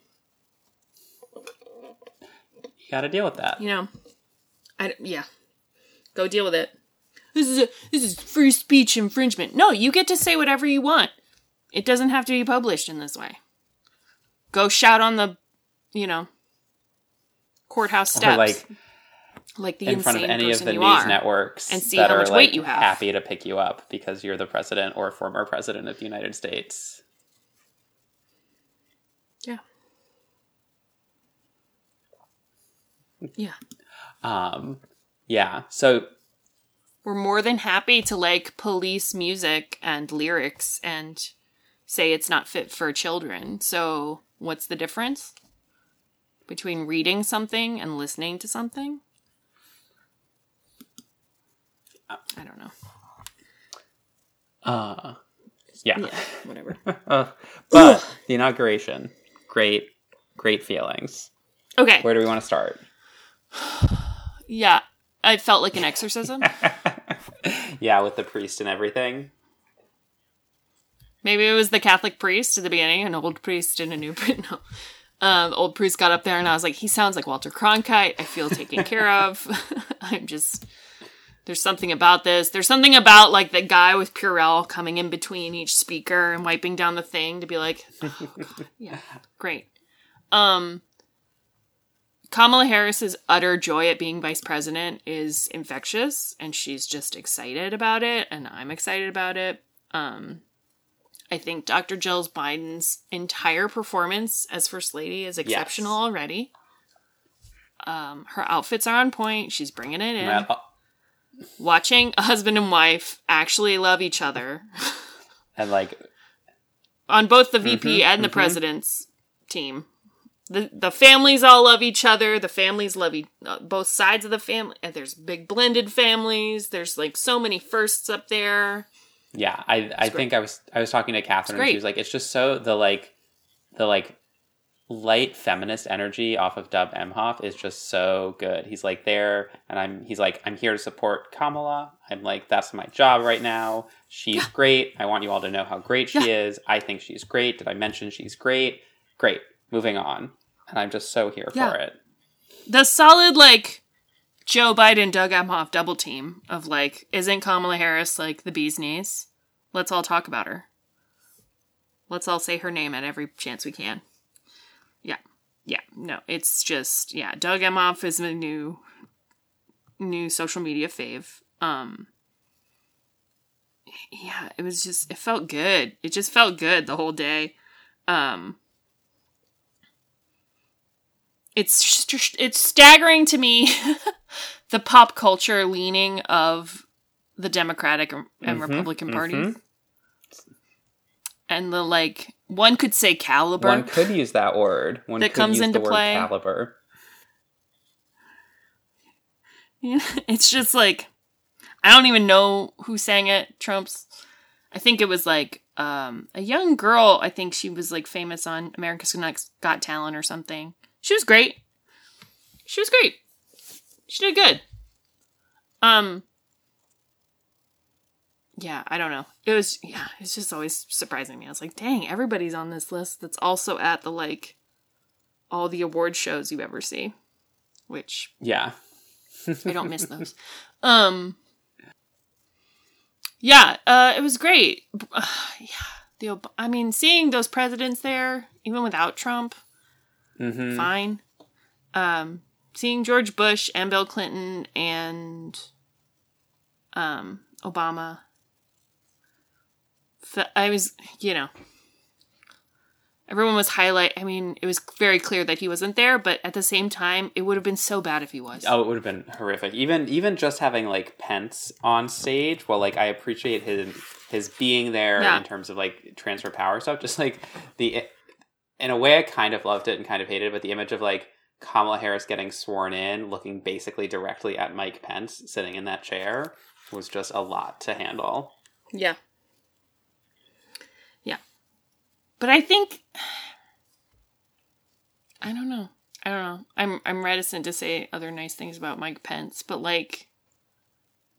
You got to deal with that. You know. I, yeah. Go deal with it. This is a, this is free speech infringement. No, you get to say whatever you want. It doesn't have to be published in this way. Go shout on the, you know, courthouse steps. Or like, like the in front of any of the news networks and see how much weight you have. Happy to pick you up because you're the president or former president of the United States. Yeah. Yeah. Um, yeah. So. We're more than happy to, like, police music and lyrics and say it's not fit for children. So what's the difference between reading something and listening to something? I don't know. Uh, yeah. Yeah, whatever. uh, but the inauguration, great, great feelings. Okay. Where do we want to start? Yeah. I felt like an exorcism. Yeah, with the priest and everything. Maybe it was the Catholic priest at the beginning, an old priest and a new priest. No. Uh, the old priest got up there and I was like, he sounds like Walter Cronkite. I feel taken care of. I'm just There's something about this. There's something about, like, the guy with Purell coming in between each speaker and wiping down the thing to be like, oh, God, yeah, great. Um, Kamala Harris's utter joy at being vice president is infectious, and she's just excited about it, and I'm excited about it. Um, I think Doctor Jill Biden's entire performance as first lady is exceptional yes. already. Um, her outfits are on point. She's bringing it in. Well, watching a husband and wife actually love each other. And like... on both the V P mm-hmm, and the mm-hmm. president's team. The the families all love each other. The families love e- both sides of the family. And there's big blended families. There's like so many firsts up there. Yeah, I I it's think great. I was I was talking to Catherine and she was like, it's just so the like the like light feminist energy off of Doug Emhoff is just so good. He's like there and I'm he's like, I'm here to support Kamala. I'm like, that's my job right now. She's yeah. great. I want you all to know how great she yeah. is. I think she's great. Did I mention she's great? Great. Moving on. And I'm just so here yeah. for it. The solid like Joe Biden, Doug Emhoff double team of like, isn't Kamala Harris like the bee's knees? Let's all talk about her. Let's all say her name at every chance we can. Yeah. Yeah. No, it's just, yeah. Doug Emhoff is the new, new social media fave. Um, yeah, it was just, it felt good. It just felt good the whole day. Um, It's just, it's staggering to me the pop culture leaning of the Democratic and mm-hmm, Republican parties. Mm-hmm. And the, like, one could say caliber. One could use that word. One that could comes use into the play. Word caliber. Yeah, it's just like, I don't even know who sang it. Trump's, I think it was like um, a young girl. I think she was like famous on America's Next Got Talent or something. She was great. She was great. She did good. Um. Yeah, I don't know. It was, yeah, it's just always surprising me. I was like, dang, everybody's on this list that's also at the, like, all the award shows you ever see. Which. Yeah. I don't miss those. Um. Yeah, uh, it was great. Uh, yeah. The Ob- I mean, seeing those presidents there, even without Trump. Mm-hmm. Fine. Um, seeing George Bush and Bill Clinton and um, Obama. I was, you know, everyone was highlight. I mean, it was very clear that he wasn't there, but at the same time, it would have been so bad if he was. Oh, it would have been horrific. Even even just having like Pence on stage. Well, like I appreciate his his being there yeah. in terms of like transfer power stuff. Just like the. In a way, I kind of loved it and kind of hated it, but the image of, like, Kamala Harris getting sworn in, looking basically directly at Mike Pence, sitting in that chair, was just a lot to handle. Yeah. Yeah. But I think... I don't know. I don't know. I'm I'm reticent to say other nice things about Mike Pence, but, like,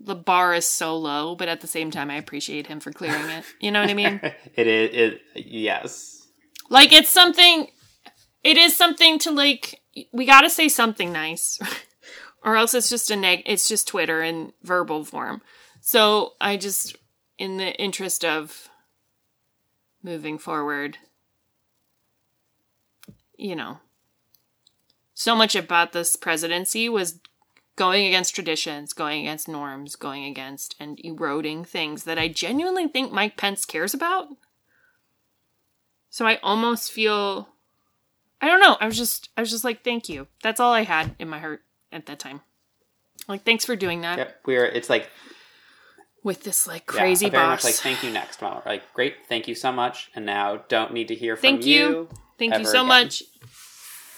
the bar is so low, but at the same time, I appreciate him for clearing it. You know what I mean? It is... It, yes. Like, it's something, it is something to, like, we gotta say something nice, or else it's just a neg, it's just Twitter in verbal form. So, I just, in the interest of moving forward, you know, so much about this presidency was going against traditions, going against norms, going against, and eroding things that I genuinely think Mike Pence cares about. So I almost feel, I don't know. I was just, I was just like, thank you. That's all I had in my heart at that time. Like, thanks for doing that. Yep, we're, it's like. With this like crazy yeah, very boss. Much like, thank you next moment. Like, great. Thank you so much. And now don't need to hear from thank you. you. Thank you so again. much.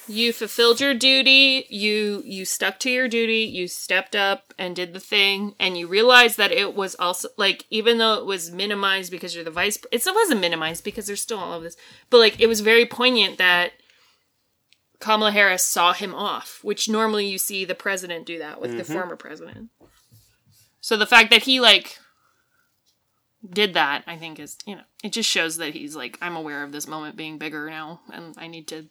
You fulfilled your duty. You, you stuck to your duty. You stepped up and did the thing. And you realized that it was also, like, even though it was minimized because you're the vice, it still wasn't minimized because there's still all of this. But, like, it was very poignant that Kamala Harris saw him off, which normally you see the president do that with mm-hmm. the former president. So the fact that he, like, did that, I think is, you know, it just shows that he's like, I'm aware of this moment being bigger now, and I need to...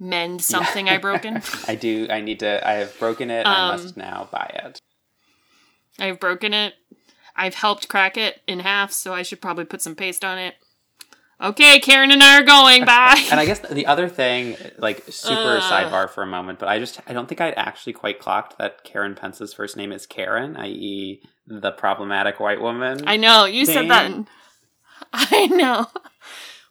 mend something I broken. I do. I need to. I have broken it. Um, I must now buy it. I've broken it. I've helped crack it in half, so I should probably put some paste on it. Okay, Karen and I are going. Bye. And I guess the other thing, like super uh, sidebar for a moment, but I just, I don't think I'd actually quite clocked that Karen Pence's first name is Karen, that is the problematic white woman. I know. You thing. said that. I know.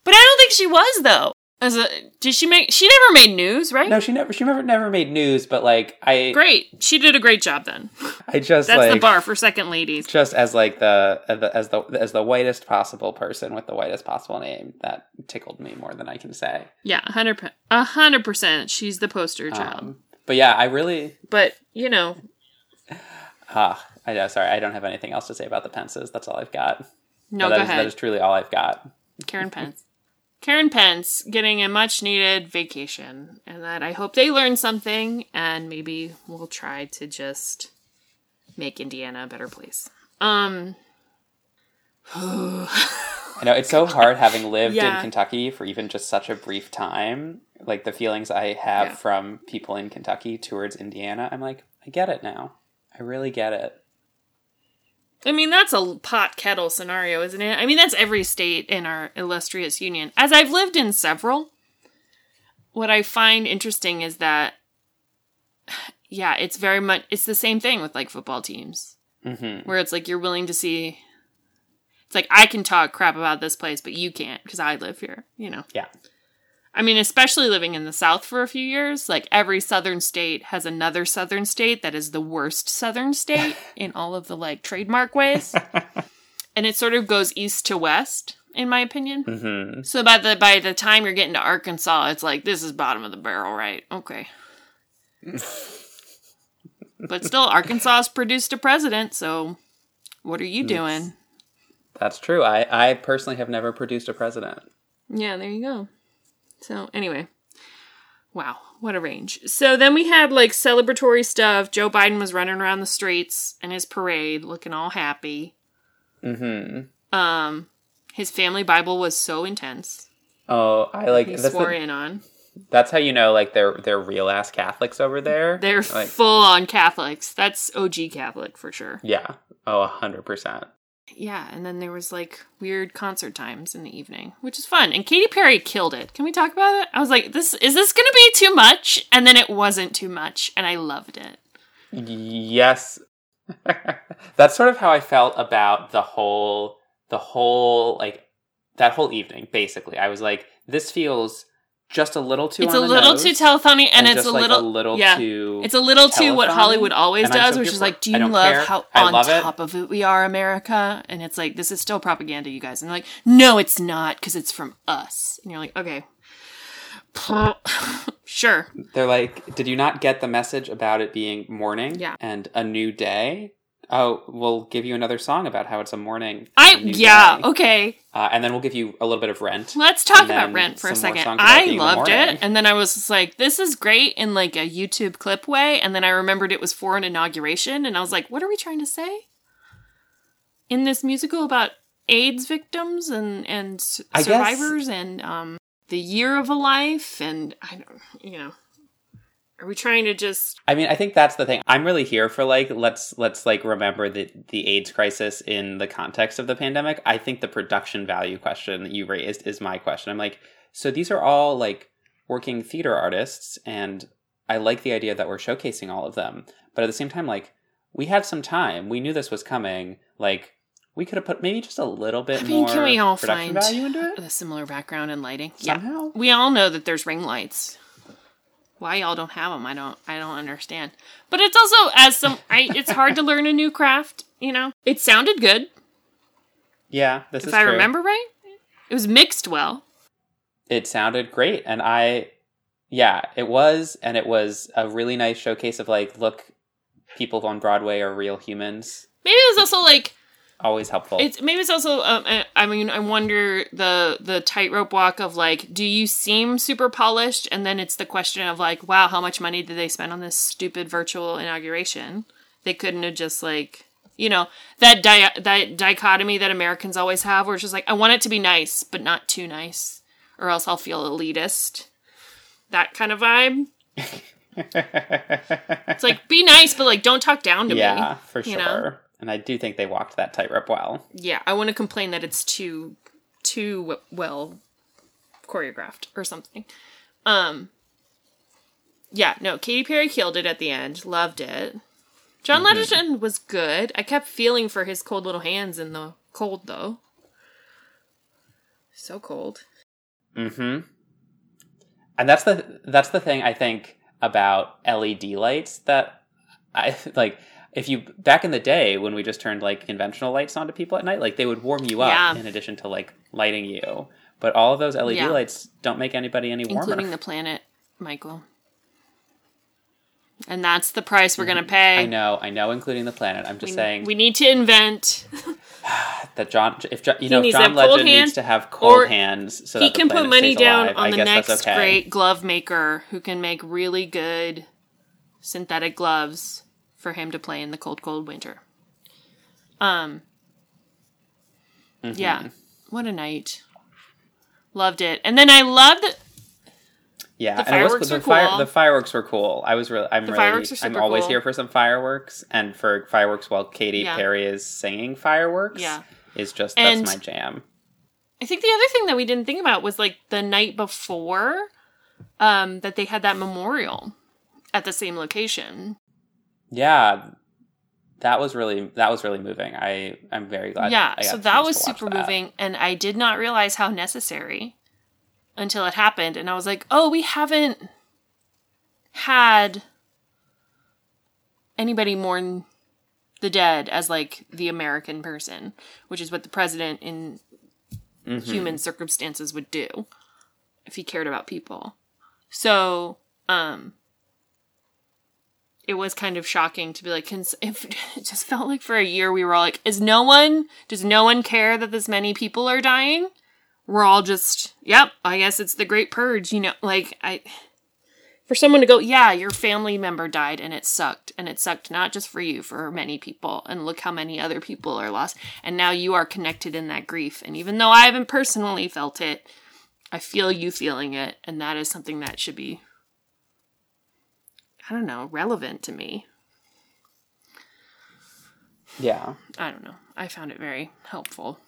But I don't think she was, though. As a, did she make, she never made news, right? No, she never, she never, never made news, but like, I. Great. She did a great job then. I just, That's like, the bar for second ladies. Just as like the, as the, as the whitest possible person with the whitest possible name, that tickled me more than I can say. Yeah, one hundred percent. one hundred percent. She's the poster child. Um, but yeah, I really. But, you know. Ah, uh, I sorry. I don't have anything else to say about the Pences. That's all I've got. No, no that go is, ahead. That is truly all I've got. Karen Pence. Karen Pence getting a much-needed vacation, and that I hope they learn something, and maybe we'll try to just make Indiana a better place. Um, I know, it's so hard having lived yeah. in Kentucky for even just such a brief time. Like, the feelings I have yeah. from people in Kentucky towards Indiana, I'm like, I get it now. I really get it. I mean, that's a pot-kettle scenario, isn't it? I mean, that's every state in our illustrious union. As I've lived in several, what I find interesting is that, yeah, it's very much, it's the same thing with, like, football teams. Mm-hmm. Where it's like, you're willing to see, it's like, I can talk crap about this place, but you can't, because I live here, you know? Yeah. I mean, especially living in the South for a few years, like, every Southern state has another Southern state that is the worst Southern state in all of the, like, trademark ways. And it sort of goes east to west, in my opinion. Mm-hmm. So by the by the time you're getting to Arkansas, it's like, this is bottom of the barrel, right? Okay. But still, Arkansas's produced a president, so what are you doing? That's true. I, I personally have never produced a president. Yeah, there you go. So, anyway. Wow. What a range. So, then we had, like, celebratory stuff. Joe Biden was running around the streets in his parade, looking all happy. Mm-hmm. Um, his family Bible was so intense. Oh, I, like... He swore the, in on. That's how you know, like, they're, they're real-ass Catholics over there. They're like, full-on Catholics. That's O G Catholic, for sure. Yeah. Oh, one hundred percent. Yeah, and then there was, like, weird concert times in the evening, which is fun. And Katy Perry killed it. Can we talk about it? I was like, "This is this going to be too much?" And then it wasn't too much, and I loved it. Yes. That's sort of how I felt about the whole, the whole, like, that whole evening, basically. I was like, this feels just a little too It's on a the little nose, too telethony, and, and it's just, a little, like, a little yeah, too It's a little telethony. Too what Hollywood always and does, so which is like, do you love care. How I on love top it. Of it we are, America? And it's like, this is still propaganda, you guys. And they're like, no, it's not, because it's from us. And you're like, okay. Sure. They're like, did you not get the message about it being morning yeah. and a new day? Oh, we'll give you another song about how it's a morning. I a yeah, day. Okay. Uh, and then we'll give you a little bit of Rent. Let's talk about Rent for a second. I loved it. And then I was just like, this is great in like a YouTube clip way. And then I remembered it was for an inauguration. And I was like, what are we trying to say in this musical about AIDS victims and, and survivors and um, the year of a life? And I don't, you know. Are we trying to just... I mean, I think that's the thing. I'm really here for, like, let's, let's like, remember the, the AIDS crisis in the context of the pandemic. I think the production value question that you raised is my question. I'm like, so these are all, like, working theater artists, and I like the idea that we're showcasing all of them. But at the same time, like, we had some time. We knew this was coming. Like, we could have put maybe just a little bit I mean, more can we all production find value into it. A similar background and lighting. Somehow. Yeah. We all know that there's ring lights. Why y'all don't have them? I don't. I don't understand. But it's also as some. I, it's hard to learn a new craft. You know, it sounded good. Yeah, this if is. If I true. Remember right, it was mixed well. It sounded great, and I, yeah, it was, and it was a really nice showcase of like, look, people on Broadway are real humans. Maybe it was also like. Always helpful. It's maybe it's also. Um, I mean, I wonder the the tightrope walk of like, do you seem super polished, and then it's the question of like, wow, how much money did they spend on this stupid virtual inauguration? They couldn't have just like, you know, that di- that dichotomy that Americans always have, where it's just like, I want it to be nice, but not too nice, or else I'll feel elitist. That kind of vibe. It's like, be nice, but like, don't talk down to yeah, me. Yeah, for sure. You know? And I do think they walked that tightrope well. Yeah, I want to complain that it's too too well choreographed or something. Um, yeah, no, Katy Perry killed it at the end. Loved it. John mm-hmm. Legend was good. I kept feeling for his cold little hands in the cold, though. So cold. Mm-hmm. And that's the that's the thing I think about L E D lights that I like. If you, back in the day when we just turned like conventional lights onto people at night, like they would warm you up yeah. in addition to like lighting you. But all of those L E D yeah. lights don't make anybody any warmer. Including the planet, Michael. And that's the price we're mm-hmm. going to pay. I know, I know, including the planet. I'm just we, saying. We need to invent. that John, if John, you he know, if John Legend needs to have cold hands so that the planet stays alive. He can put money down on the next okay. great glove maker who can make really good synthetic gloves for him to play in the cold, cold winter. Um. Mm-hmm. Yeah. What a night. Loved it. And then I loved that. Yeah, the fireworks were cool. The fireworks were cool. I was really, I'm the really, I'm always cool. here for some fireworks, and for fireworks while Katy yeah. Perry is singing fireworks yeah. is just, that's and my jam. I think the other thing that we didn't think about was like the night before um, that they had that memorial at the same location. Yeah, that was really, that was really moving. I, I'm very glad. Yeah, I got so that was super that. moving, and I did not realize how necessary until it happened, and I was like, oh, we haven't had anybody mourn the dead as, like, the American person, which is what the president in mm-hmm. human circumstances would do if he cared about people. So, um, it was kind of shocking to be like, can, if, it just felt like for a year we were all like, is no one, does no one care that this many people are dying? We're all just, yep, I guess it's the Great Purge, you know, like, I, for someone to go, yeah, your family member died and it sucked, and it sucked not just for you, for many people, and look how many other people are lost, and now you are connected in that grief, and even though I haven't personally felt it, I feel you feeling it, and that is something that should be, I don't know, relevant to me. Yeah. I don't know. I found it very helpful.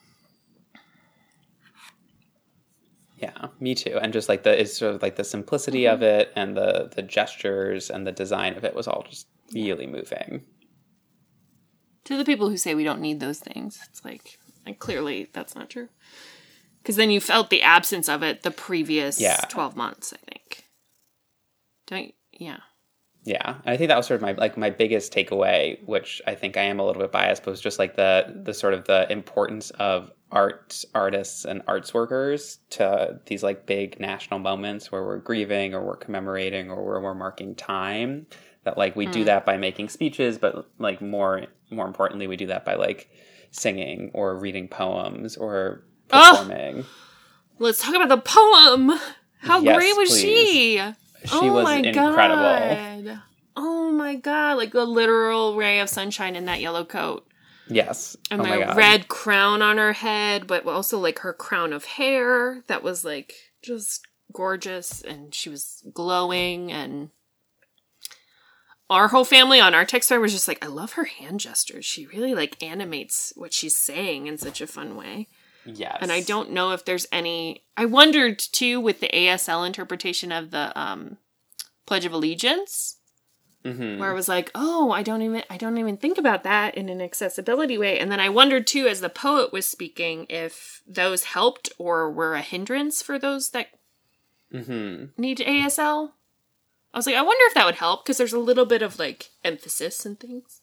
Yeah, me too. And just like the, it's sort of like the simplicity mm-hmm. of it and the, the gestures and the design of it was all just really moving. To the people who say we don't need those things, it's like, like clearly that's not true. Because then you felt the absence of it the previous yeah. twelve months, I think. Don't you? Yeah. Yeah. And I think that was sort of my, like my biggest takeaway, which I think I am a little bit biased, but was just like the, the sort of the importance of art artists and arts workers to these like big national moments where we're grieving or we're commemorating or where we're marking time, that like we mm. do that by making speeches, but like more more importantly we do that by like singing or reading poems or performing. Oh, let's talk about the poem. How yes, great was please. she she oh was my incredible god. Oh my god, like the literal ray of sunshine in that yellow coat. Yes. And oh my God. Red crown on her head, but also like her crown of hair that was like just gorgeous, and she was glowing, and our whole family on our text thread was just like, I love her hand gestures. She really like animates what she's saying in such a fun way. Yes. And I don't know if there's any, I wondered too with the A S L interpretation of the um, Pledge of Allegiance. Mm-hmm. Where I was like, oh, I don't even I don't even think about that in an accessibility way. And then I wondered, too, as the poet was speaking, if those helped or were a hindrance for those that mm-hmm. need A S L. I was like, I wonder if that would help, because there's a little bit of, like, emphasis and things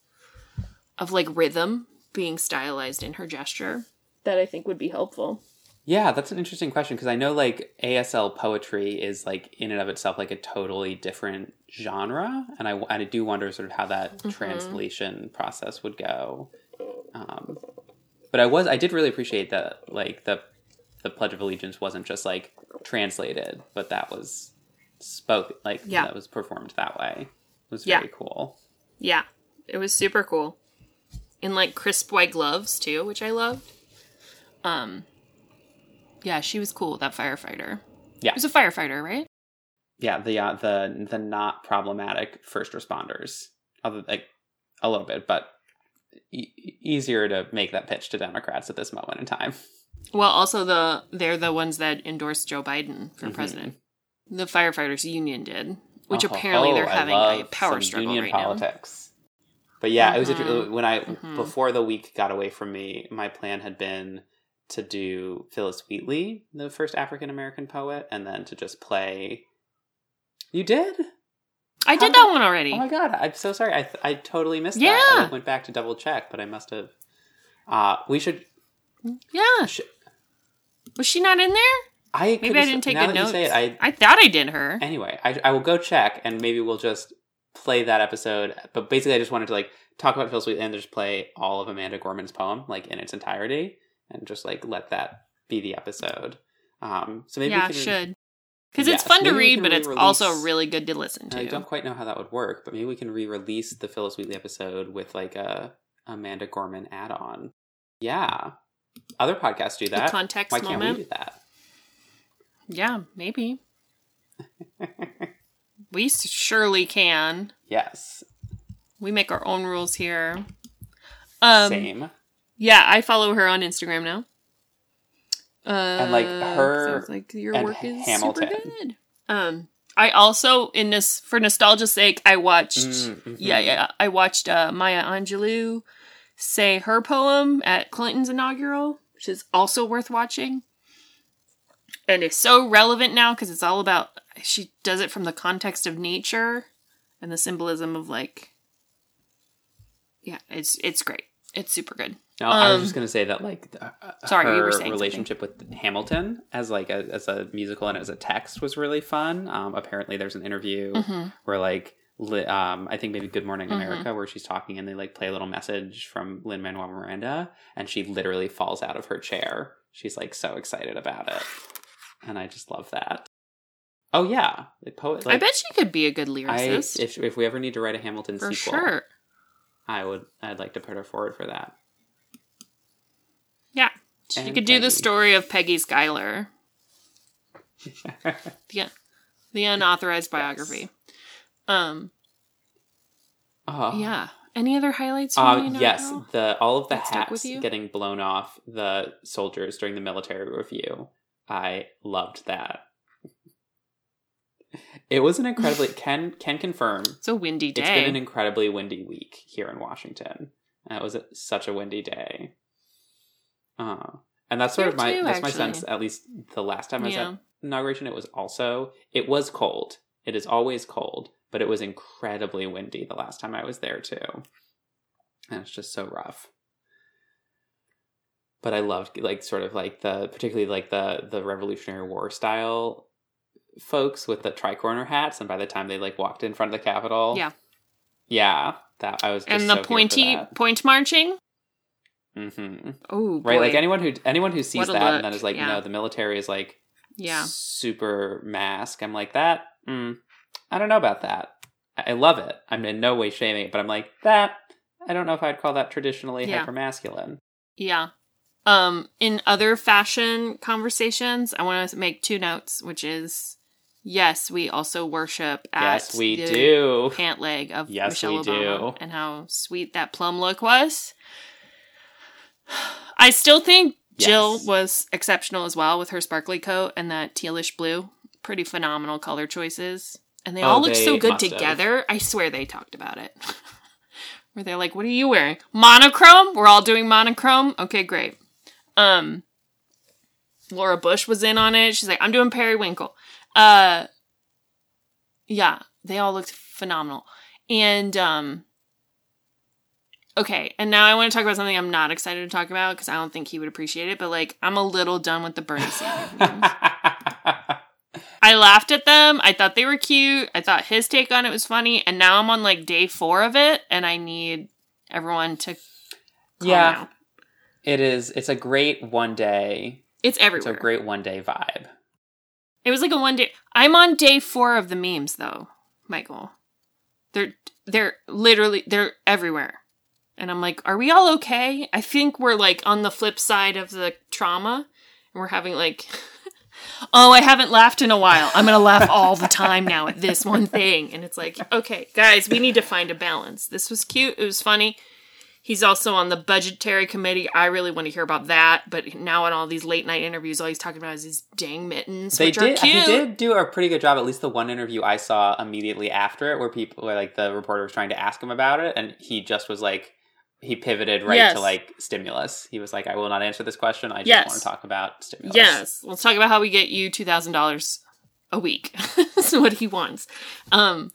of, like, rhythm being stylized in her gesture that I think would be helpful. Yeah, that's an interesting question, because I know, like, A S L poetry is, like, in and of itself, like, a totally different genre. And I, and I do wonder sort of how that mm-hmm. translation process would go. Um, but I was, I did really appreciate that, like, the the Pledge of Allegiance wasn't just, like, translated, but that was spoken, like, yeah. that was performed that way. It was very yeah. cool. Yeah, it was super cool. In, like, crisp white gloves, too, which I loved. Um... Yeah, she was cool, that firefighter. Yeah. She was a firefighter, right? Yeah, the uh, the the not problematic first responders. Other like a little bit, but e- easier to make that pitch to Democrats at this moment in time. Well, also the they're the ones that endorsed Joe Biden for mm-hmm. president. The firefighters union did, which uh-huh. apparently oh, they're having a power struggle union right politics. Now. But yeah, mm-hmm. it was a, when I mm-hmm. before the week got away from me, my plan had been to do Phyllis Wheatley, the first African American poet, and then to just play. You did? I How did that did... one already. Oh my God, I'm so sorry. I th- I totally missed yeah. that. I went back to double check, but I must have. Uh, we should. Yeah. Sh- Was she not in there? I maybe I didn't take good notes. It, I, I thought I did her. Anyway, I, I will go check, and maybe we'll just play that episode. But basically, I just wanted to like talk about Phyllis Wheatley and just play all of Amanda Gorman's poem like in its entirety, and just like let that be the episode. Um, so maybe yeah, we can, should because yes, it's fun to read, but it's also really good to listen to. I don't quite know how that would work, but maybe we can re-release the Phyllis Wheatley episode with like a Amanda Gorman add-on. Yeah. Other podcasts do that. The context Why can't moment. We do that? Yeah, maybe. We surely can. Yes. We make our own rules here. Um, Same. Yeah, I follow her on Instagram now. Uh, and like her sounds like your work is Hamilton. Super good. Um, I also, in this for nostalgia's sake, I watched. Mm-hmm. Yeah, yeah. I watched uh, Maya Angelou say her poem at Clinton's inaugural, which is also worth watching. And it's so relevant now because it's all about, she does it from the context of nature and the symbolism of like, yeah, it's it's great. It's super good. No, um, I was just going to say that like the, uh, sorry, her you were saying relationship something. With Hamilton as like a, as a musical and as a text was really fun. Um, apparently there's an interview mm-hmm. where like, Um, I think maybe Good Morning America mm-hmm. where she's talking and they like play a little message from Lin-Manuel Miranda and she literally falls out of her chair. She's like so excited about it. And I just love that. Oh yeah. The poet, like, I bet she could be a good lyricist. I, if, if we ever need to write a Hamilton for sequel, sure. I would, I'd like to put her forward for that. Yeah. She and could do Peggy. The story of Peggy Schuyler. Yeah. The unauthorized biography. Yes. Um. Uh, yeah. Any other highlights? Uh, you know yes. Now? The all of the that hats getting blown off the soldiers during the military review. I loved that. It was an incredibly can can confirm. It's a windy day. It's been an incredibly windy week here in Washington. It was a, such a windy day. Uh, and that's sort here of my too, that's actually. My sense. At least the last time I was yeah. at inauguration, it was also it was cold. It is always cold. But it was incredibly windy the last time I was there, too. And it's just so rough. But I loved, like, sort of, like, the, particularly, like, the, the Revolutionary War style folks with the tricorner hats. And by the time they, like, walked in front of the Capitol. Yeah. Yeah. That, I was just And the so pointy, point marching. Mm-hmm. Oh, boy. Right? Like, anyone who, anyone who sees that look. And then is like, yeah. no, the military is, like, yeah. super mask. I'm like, that, mm. I don't know about that. I love it. I'm in no way shaming it, but I'm like, that, I don't know if I'd call that traditionally yeah. hypermasculine. Yeah. Um, in other fashion conversations, I want to make two notes, which is, yes, we also worship at yes, we the do. Pant leg of yes, Michelle Obama do. And how sweet that plum look was. I still think yes. Jill was exceptional as well with her sparkly coat and that tealish blue. Pretty phenomenal color choices. And they oh, all look so good together. Have. I swear they talked about it. Where they're like, what are you wearing? Monochrome? We're all doing monochrome? Okay, great. Um, Laura Bush was in on it. She's like, I'm doing periwinkle. Uh, yeah, they all looked phenomenal. And, um, okay, and now I want to talk about something I'm not excited to talk about because I don't think he would appreciate it. But, like, I'm a little done with the Bernie Sanders. I laughed at them. I thought they were cute. I thought his take on it was funny. And now I'm on like day four of it. And I need everyone to calm yeah, out. It is. It's a great one day. It's everywhere. It's a great one day vibe. It was like a one day. I'm on day four of the memes though, Michael. They're, they're literally, they're everywhere. And I'm like, are we all okay? I think we're like on the flip side of the trauma. And we're having like... Oh, I haven't laughed in a while. I'm going to laugh all the time now at this one thing. And it's like, okay, guys, we need to find a balance. This was cute. It was funny. He's also on the budgetary committee. I really want to hear about that. But now in all these late night interviews, all he's talking about is these dang mittens, they which did, are cute. He did do a pretty good job, at least the one interview I saw immediately after it, where people, where, like, the reporter was trying to ask him about it. And he just was like, he pivoted right yes. to, like, stimulus. He was like, I will not answer this question. I just yes. want to talk about stimulus. Yes. Let's talk about how we get you two thousand dollars a week. That's what he wants. Um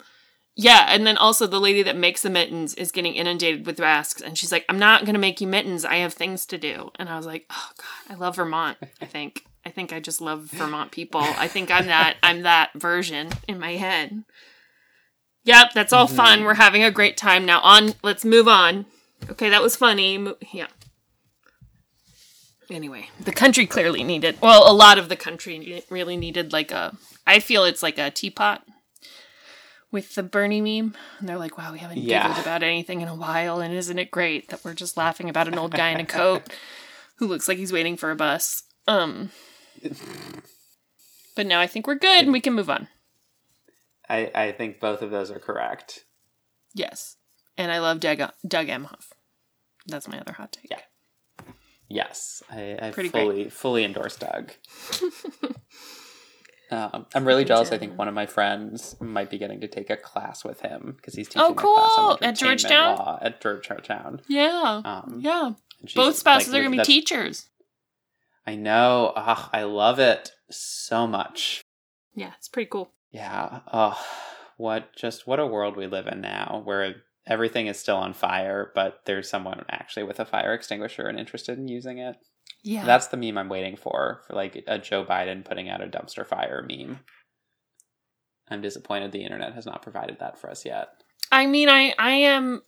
Yeah, and then also the lady that makes the mittens is getting inundated with masks, and she's like, I'm not going to make you mittens. I have things to do. And I was like, oh, God, I love Vermont, I think. I think I just love Vermont people. I think I'm that I'm that version in my head. Yep, that's all mm-hmm. fun. We're having a great time. Now on, let's move on. Okay, that was funny. Mo- yeah. Anyway, the country clearly needed, well, a lot of the country really needed like a, I feel it's like a teapot. With the Bernie meme, and they're like, wow, we haven't yeah. giggled about anything in a while, and isn't it great that we're just laughing about an old guy in a coat who looks like he's waiting for a bus. Um, but now I think we're good, and we can move on. I, I think both of those are correct. Yes. And I love Doug, Doug Emhoff. That's my other hot take. Yeah. Yes. I, I fully, great. fully endorse Doug. Um, I'm really jealous. I think one of my friends might be getting to take a class with him because he's teaching oh, cool. a class on entertainment at Georgetown. Law at Georgetown. Yeah, um, yeah. Both spouses like, are going to be teachers. I know. Oh, I love it so much. Yeah, it's pretty cool. Yeah. Oh, what just what a world we live in now, where everything is still on fire, but there's someone actually with a fire extinguisher and interested in using it. Yeah, that's the meme I'm waiting for, for like a Joe Biden putting out a dumpster fire meme. I'm disappointed the internet has not provided that for us yet. I mean, I, I am...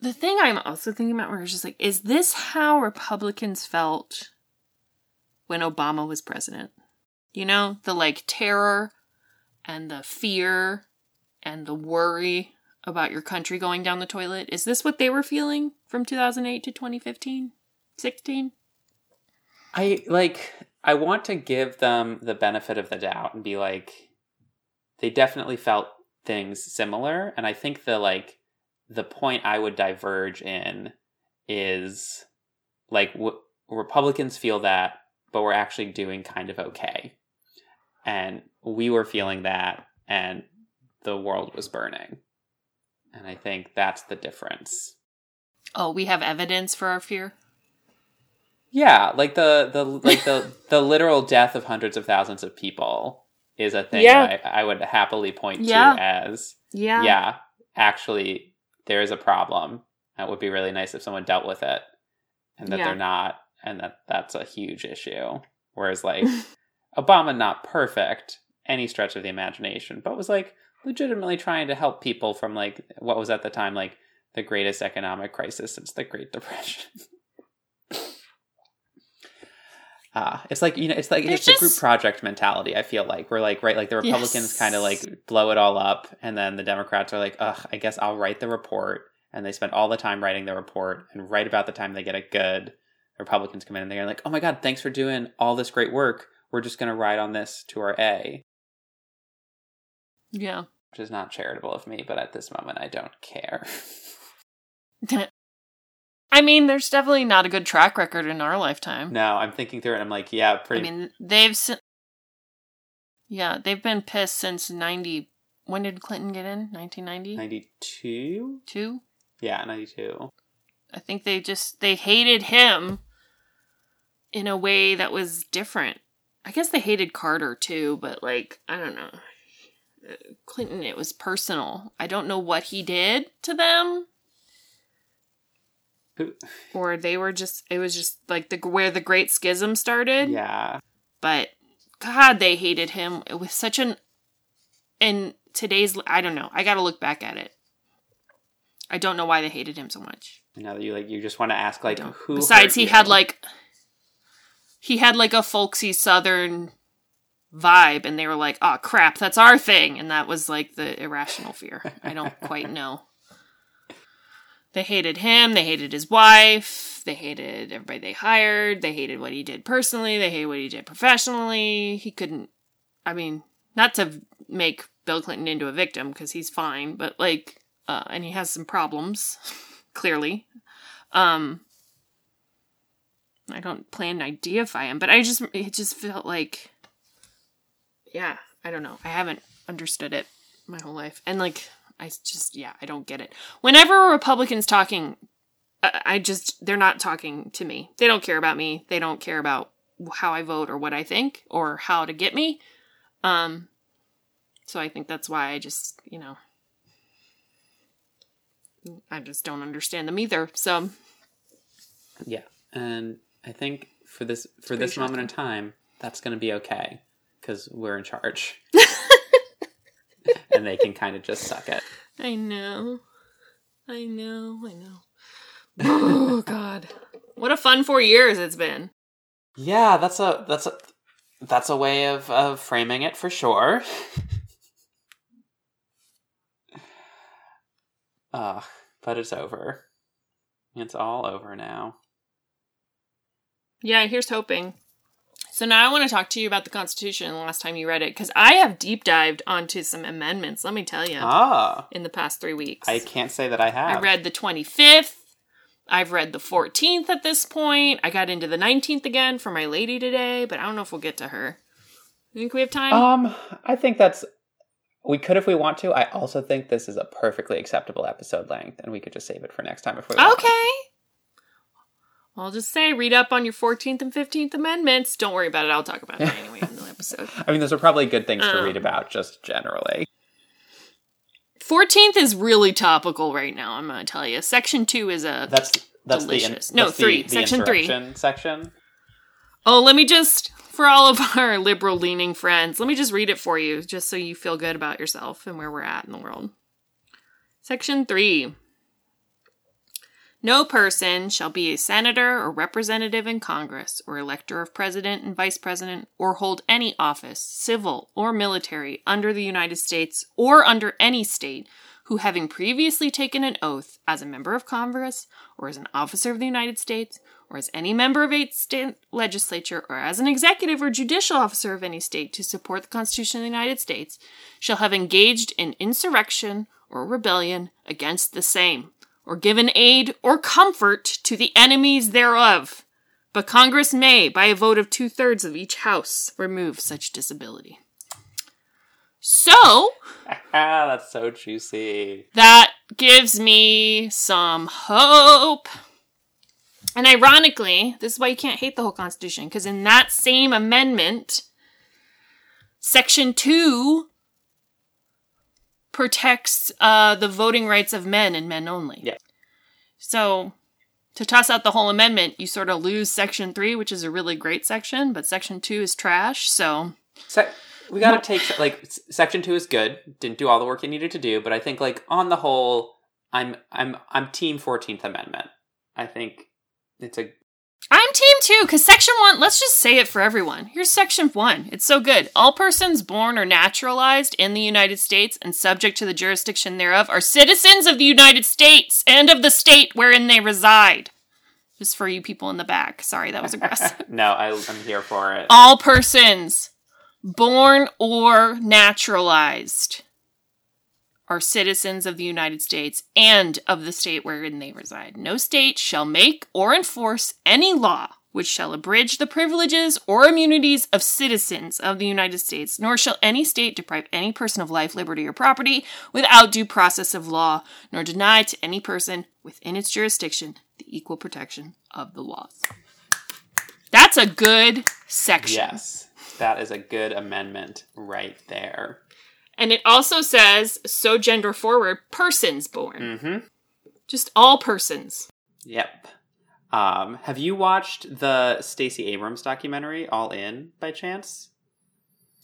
The thing I'm also thinking about where it's just like, is this how Republicans felt when Obama was president? You know, the like terror and the fear and the worry about your country going down the toilet. Is this what they were feeling from two thousand eight to twenty fifteen? sixteen? I like I want to give them the benefit of the doubt and be like, they definitely felt things similar, and I think the like the point I would diverge in is like w- Republicans feel that, but we're actually doing kind of okay, and we were feeling that and the world was burning, and I think that's the difference. Oh, we have evidence for our fear. Yeah, like the the like the, the literal death of hundreds of thousands of people is a thing yeah. I, I would happily point yeah. to as yeah. yeah, actually there is a problem. That would be really nice if someone dealt with it, and that yeah. they're not, and that that's a huge issue. Whereas like Obama, not perfect any stretch of the imagination, but was like legitimately trying to help people from like what was at the time like the greatest economic crisis since the Great Depression. Uh, it's like, you know, it's like, They're it's just... the group project mentality, I feel like. We're like, right, like the Republicans yes. kind of like blow it all up. And then the Democrats are like, ugh, I guess I'll write the report. And they spend all the time writing the report. And right about the time they get it good, Republicans come in and they're like, oh my God, thanks for doing all this great work. We're just going to ride on this to our A. Yeah. Which is not charitable of me, but at this moment, I don't care. I mean, there's definitely not a good track record in our lifetime. No, I'm thinking through it. I'm like, yeah, pretty. I mean, they've, yeah, they've been pissed since ninety. When did Clinton get in? nineteen ninety? ninety-two? Two? Yeah, ninety-two. I think they just, they hated him in a way that was different. I guess they hated Carter too, but like, I don't know. Clinton, it was personal. I don't know what he did to them. Or they were just, it was just like the where the Great Schism started. Yeah. But God, they hated him. It was such an, in today's, I don't know. I got to look back at it. I don't know why they hated him so much. Now that you like, you just want to ask like who. Besides, he had like, he had like a folksy Southern vibe, and they were like, oh crap, that's our thing. And that was like the irrational fear. I don't quite know. They hated him, they hated his wife, they hated everybody they hired, they hated what he did personally, they hated what he did professionally. He couldn't, I mean, not to make Bill Clinton into a victim, because he's fine, but like, uh, and he has some problems, clearly. Um, I don't plan to deify him, but I just, it just felt like, yeah, I don't know. I haven't understood it my whole life. And like, I just, yeah, I don't get it. Whenever a Republican's talking, I just, they're not talking to me. They don't care about me. They don't care about how I vote or what I think or how to get me. Um, so I think that's why I just, you know, I just don't understand them either. So. Yeah. And I think for this, for this moment in time, that's going to be okay. Cause we're in charge and they can kind of just suck it. I know. I know. I know. Oh God. What a fun four years it's been. Yeah, that's a that's a that's a way of, of framing it for sure. uh, but it's over. It's all over now. Yeah, here's hoping. So now I want to talk to you about the Constitution and the last time you read it, because I have deep dived onto some amendments, let me tell you, ah, in the past three weeks. I can't say that I have. I read the twenty-fifth. I've read the fourteenth at this point. I got into the nineteenth again for my lady today, but I don't know if we'll get to her. You think we have time? Um, I think that's... We could if we want to. I also think this is a perfectly acceptable episode length, and we could just save it for next time if we want. Okay. I'll just say, read up on your fourteenth and fifteenth Amendments. Don't worry about it. I'll talk about it anyway in the episode. I mean, those are probably good things um, to read about just generally. fourteenth is really topical right now, I'm going to tell you. Section two is a that's, that's delicious. The in, no, that's three. The, section the three. Section. Oh, let me just, for all of our liberal-leaning friends, let me just read it for you, just so you feel good about yourself and where we're at in the world. Section three. No person shall be a senator or representative in Congress or elector of president and vice president or hold any office, civil or military, under the United States or under any state who, having previously taken an oath as a member of Congress or as an officer of the United States or as any member of a state legislature or as an executive or judicial officer of any state to support the Constitution of the United States, shall have engaged in insurrection or rebellion against the same, or given aid or comfort to the enemies thereof. But Congress may, by a vote of two-thirds of each house, remove such disability. So... That's so juicy. That gives me some hope. And ironically, this is why you can't hate the whole Constitution, because in that same amendment, Section two... protects uh, the voting rights of men and men only. Yeah. So to toss out the whole amendment, you sort of lose Section three, which is a really great section, but Section two is trash, so... Se- we gotta no. take... Like, Section two is good. Didn't do all the work it needed to do, but I think, like, on the whole, I'm I'm I'm team fourteenth Amendment. I think it's a... I'm team two, because Section one... Let's just say it for everyone. Here's Section one. It's so good. All persons born or naturalized in the United States and subject to the jurisdiction thereof are citizens of the United States and of the state wherein they reside. Just for you people in the back. Sorry, that was aggressive. No, I, I'm here for it. All persons born or naturalized are citizens of the United States and of the state wherein they reside. No state shall make or enforce any law which shall abridge the privileges or immunities of citizens of the United States, nor shall any state deprive any person of life, liberty, or property without due process of law, nor deny to any person within its jurisdiction the equal protection of the laws. That's a good section. Yes, that is a good amendment right there. And it also says, so gender forward, persons born. Mm-hmm. Just all persons. Yep. Um, have you watched the Stacey Abrams documentary, All In, by chance?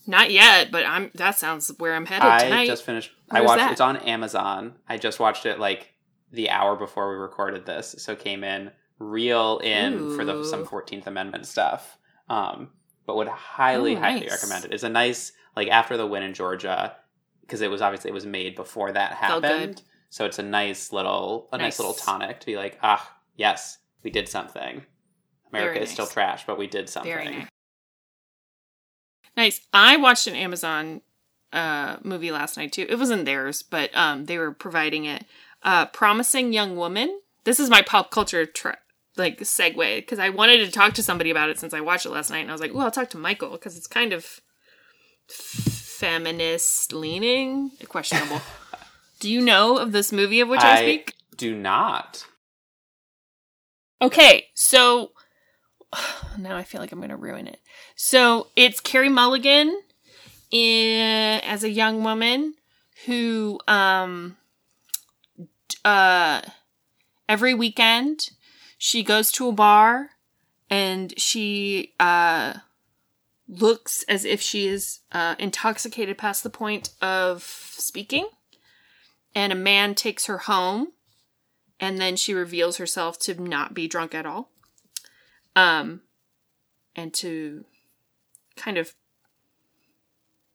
Not yet, but I'm. That sounds where I'm headed I tonight. I just finished. Where's I watched. That? It's on Amazon. I just watched it like the hour before we recorded this, so came in real in Ooh. for the, some fourteenth Amendment stuff. Um, but would highly, Ooh, nice. highly recommend it. It's a nice, like after the win in Georgia. Because it was obviously, it was made before that happened. So it's a nice little, a nice. nice little tonic to be like, ah, yes, we did something. America nice. is still trash, but we did something. Very nice. nice. I watched an Amazon uh, movie last night too. It wasn't theirs, but um, they were providing it. Uh, Promising Young Woman This is my pop culture tra- like segue, because I wanted to talk to somebody about it since I watched it last night, and I was like, "Ooh, I'll talk to Michael," because it's kind of feminist leaning, questionable. Do you know of this movie of which I, I speak? Do not. Okay, so now I feel like I'm going to ruin it. So it's Carey Mulligan in, as a young woman who, um, uh, every weekend she goes to a bar and she uh, looks as if she is uh, intoxicated past the point of speaking. And a man takes her home, and then she reveals herself to not be drunk at all. Um, and to kind of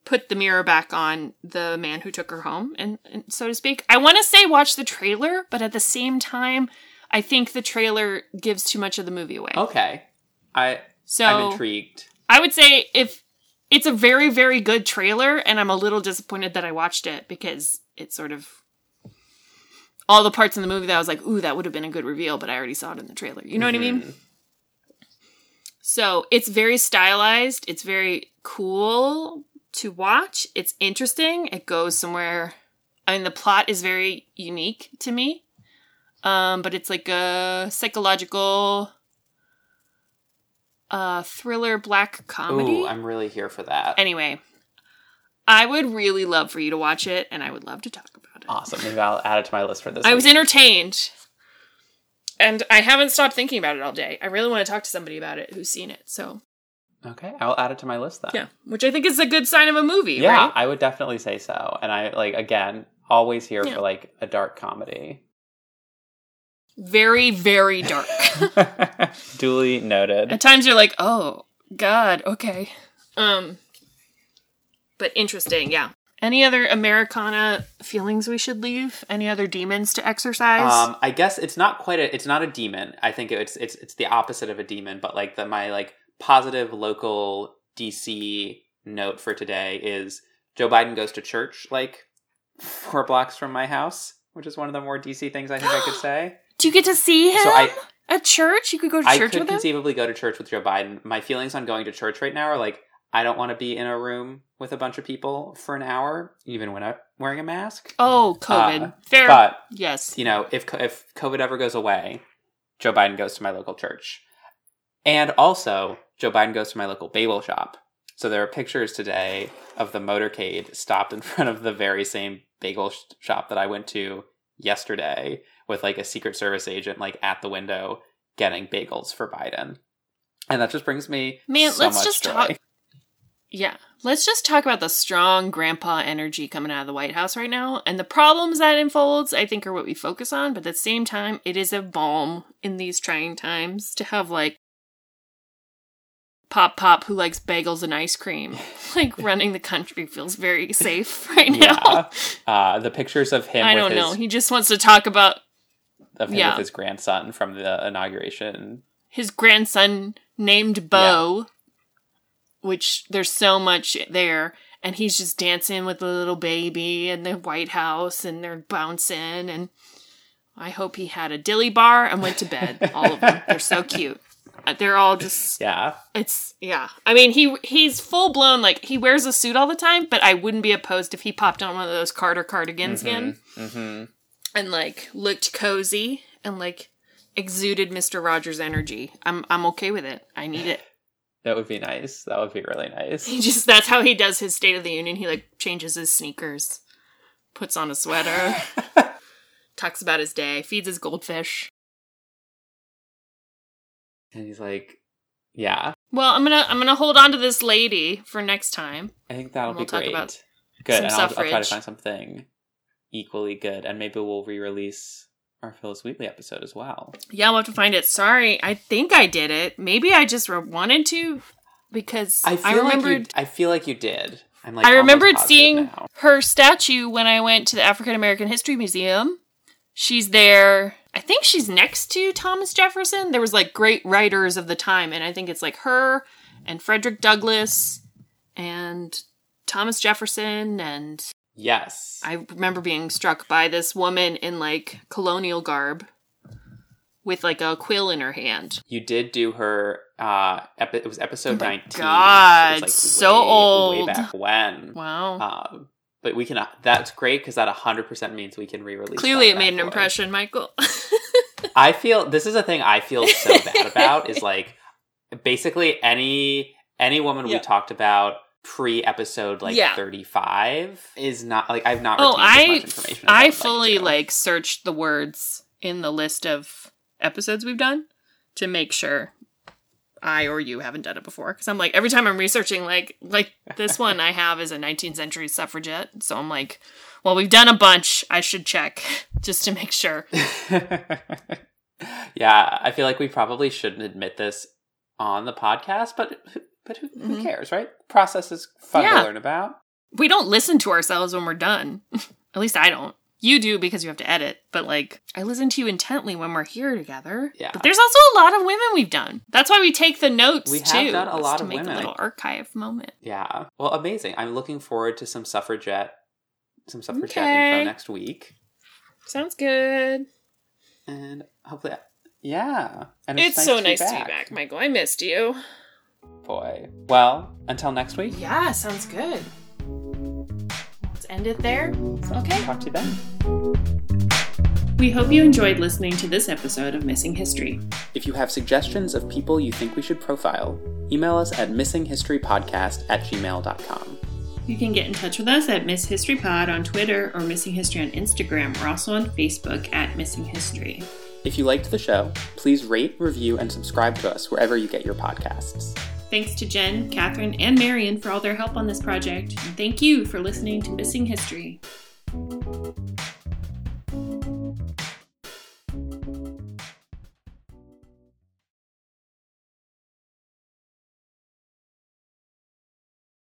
put the mirror back on the man who took her home, and, and so to speak. I want to say watch the trailer, but at the same time, I think the trailer gives too much of the movie away. Okay. I, so, I'm intrigued. I would say if it's a very, very good trailer, and I'm a little disappointed that I watched it, because it's sort of... all the parts in the movie that I was like, ooh, that would have been a good reveal, but I already saw it in the trailer. You know mm-hmm. what I mean? So it's very stylized. It's very cool to watch. It's interesting. It goes somewhere. I mean, the plot is very unique to me. Um, but it's like a psychological uh, thriller black comedy. Ooh, I'm really here for that. Anyway, I would really love for you to watch it, and I would love to talk about it. Awesome. Maybe I'll add it to my list for this I week. Was entertained. And I haven't stopped thinking about it all day. I really want to talk to somebody about it who's seen it, so. Okay, I'll add it to my list then. Yeah, which I think is a good sign of a movie, yeah, right? I would definitely say so. And I, like, again, always here yeah. for, like, a dark comedy. Very, very dark. Duly noted. At times you're like, oh, God, okay. Um, but interesting, yeah. Any other Americana feelings we should leave? Any other demons to exercise? Um, I guess it's not quite a, it's not a demon. I think it's, it's, it's the opposite of a demon, but like the, my like positive local D C note for today is Joe Biden goes to church like four blocks from my house, which is one of the more D C things I think I could say. Do you get to see him? So I, at church? You could go to church with him? I could conceivably go to church with Joe Biden. My feelings on going to church right now are like, I don't want to be in a room with a bunch of people for an hour, even when I'm wearing a mask. Oh, COVID. Uh, Fair. But, yes. You know, if if COVID ever goes away, Joe Biden goes to my local church. And also, Joe Biden goes to my local bagel shop. So there are pictures today of the motorcade stopped in front of the very same bagel sh- shop that I went to yesterday with, like, a Secret Service agent, like, at the window getting bagels for Biden. And that just brings me Man, so let's much just joy. Talk- Yeah. Let's just talk about the strong grandpa energy coming out of the White House right now. And the problems that unfolds, I think, are what we focus on. But at the same time, it is a balm in these trying times to have, like, Pop Pop, who likes bagels and ice cream, like, running the country feels very safe right now. Yeah. Uh, the pictures of him I with don't his, know. He just wants to talk about... Of him yeah. with his grandson from the inauguration. His grandson named Beau. Yeah. Which there's so much there, and he's just dancing with the little baby in the White House, and they're bouncing, and I hope he had a dilly bar and went to bed. All of them. They're so cute. They're all just... Yeah. It's... Yeah. I mean, he he's full-blown, like, he wears a suit all the time, but I wouldn't be opposed if he popped on one of those Carter cardigans mm-hmm. again. Mm-hmm. And, like, looked cozy and, like, exuded Mister Rogers energy. I'm I'm okay with it. I need it. That would be nice. That would be really nice. He just, that's how he does his State of the Union. He, like, changes his sneakers, puts on a sweater, talks about his day, feeds his goldfish. And he's like, yeah. Well, I'm going to I'm gonna hold on to this lady for next time. I think that'll we'll be great. We'll talk about good. Some and I'll, I'll try to find something equally good. And maybe we'll re-release our Phyllis Wheatley episode as well. Yeah, we'll have to find it. Sorry, I think I did it. Maybe I just re- wanted to because I, I remembered. Like you, I feel like you did. I'm like I remembered seeing now. Her statue when I went to the African American History Museum. She's there. I think she's next to Thomas Jefferson. There was like great writers of the time, and I think it's like her and Frederick Douglass and Thomas Jefferson and. Yes. I remember being struck by this woman in, like, colonial garb with like a quill in her hand. You did do her, uh, epi- it was episode oh nineteen. God, like so way, old. Way back when. Wow. Um, but we can, uh, that's great because that one hundred percent means we can re-release. Clearly it made an impression, Michael. I feel, this is a thing I feel so bad about is like, basically any, any woman yeah. we talked about pre-episode like yeah. thirty-five is not, like I've not retained oh, I, much information. I fully like, like searched the words in the list of episodes we've done to make sure I or you haven't done it before. Because I'm like, every time I'm researching, like, like this one I have is a nineteenth century suffragette. So I'm like, well, we've done a bunch. I should check just to make sure. Yeah, I feel like we probably shouldn't admit this on the podcast, but but who, mm-hmm. who cares, right? The process is fun yeah. to learn about. We don't listen to ourselves when we're done. At least I don't. You do because you have to edit, but like, I listen to you intently when we're here together. Yeah. But there's also a lot of women we've done. That's why we take the notes, we too. We have done a lot to of make women. A little archive moment. Yeah. Well, amazing. I'm looking forward to some suffragette, some suffragette okay. info next week. Sounds good. And hopefully, yeah. And it's, it's nice so to nice to be back, Michael. I missed you. Boy. Well, until next week. Yeah, sounds good. End it there. Okay. Talk to you then. We hope you enjoyed listening to this episode of Missing History. If you have suggestions of people you think we should profile, email us at missing history podcast at gmail dot com. You can get in touch with us at Miss History Pod on Twitter or Missing History on Instagram. We're also on Facebook at Missing History. If you liked the show, please rate, review, and subscribe to us wherever you get your podcasts. Thanks to Jen, Catherine, and Marion for all their help on this project. And thank you for listening to Missing History.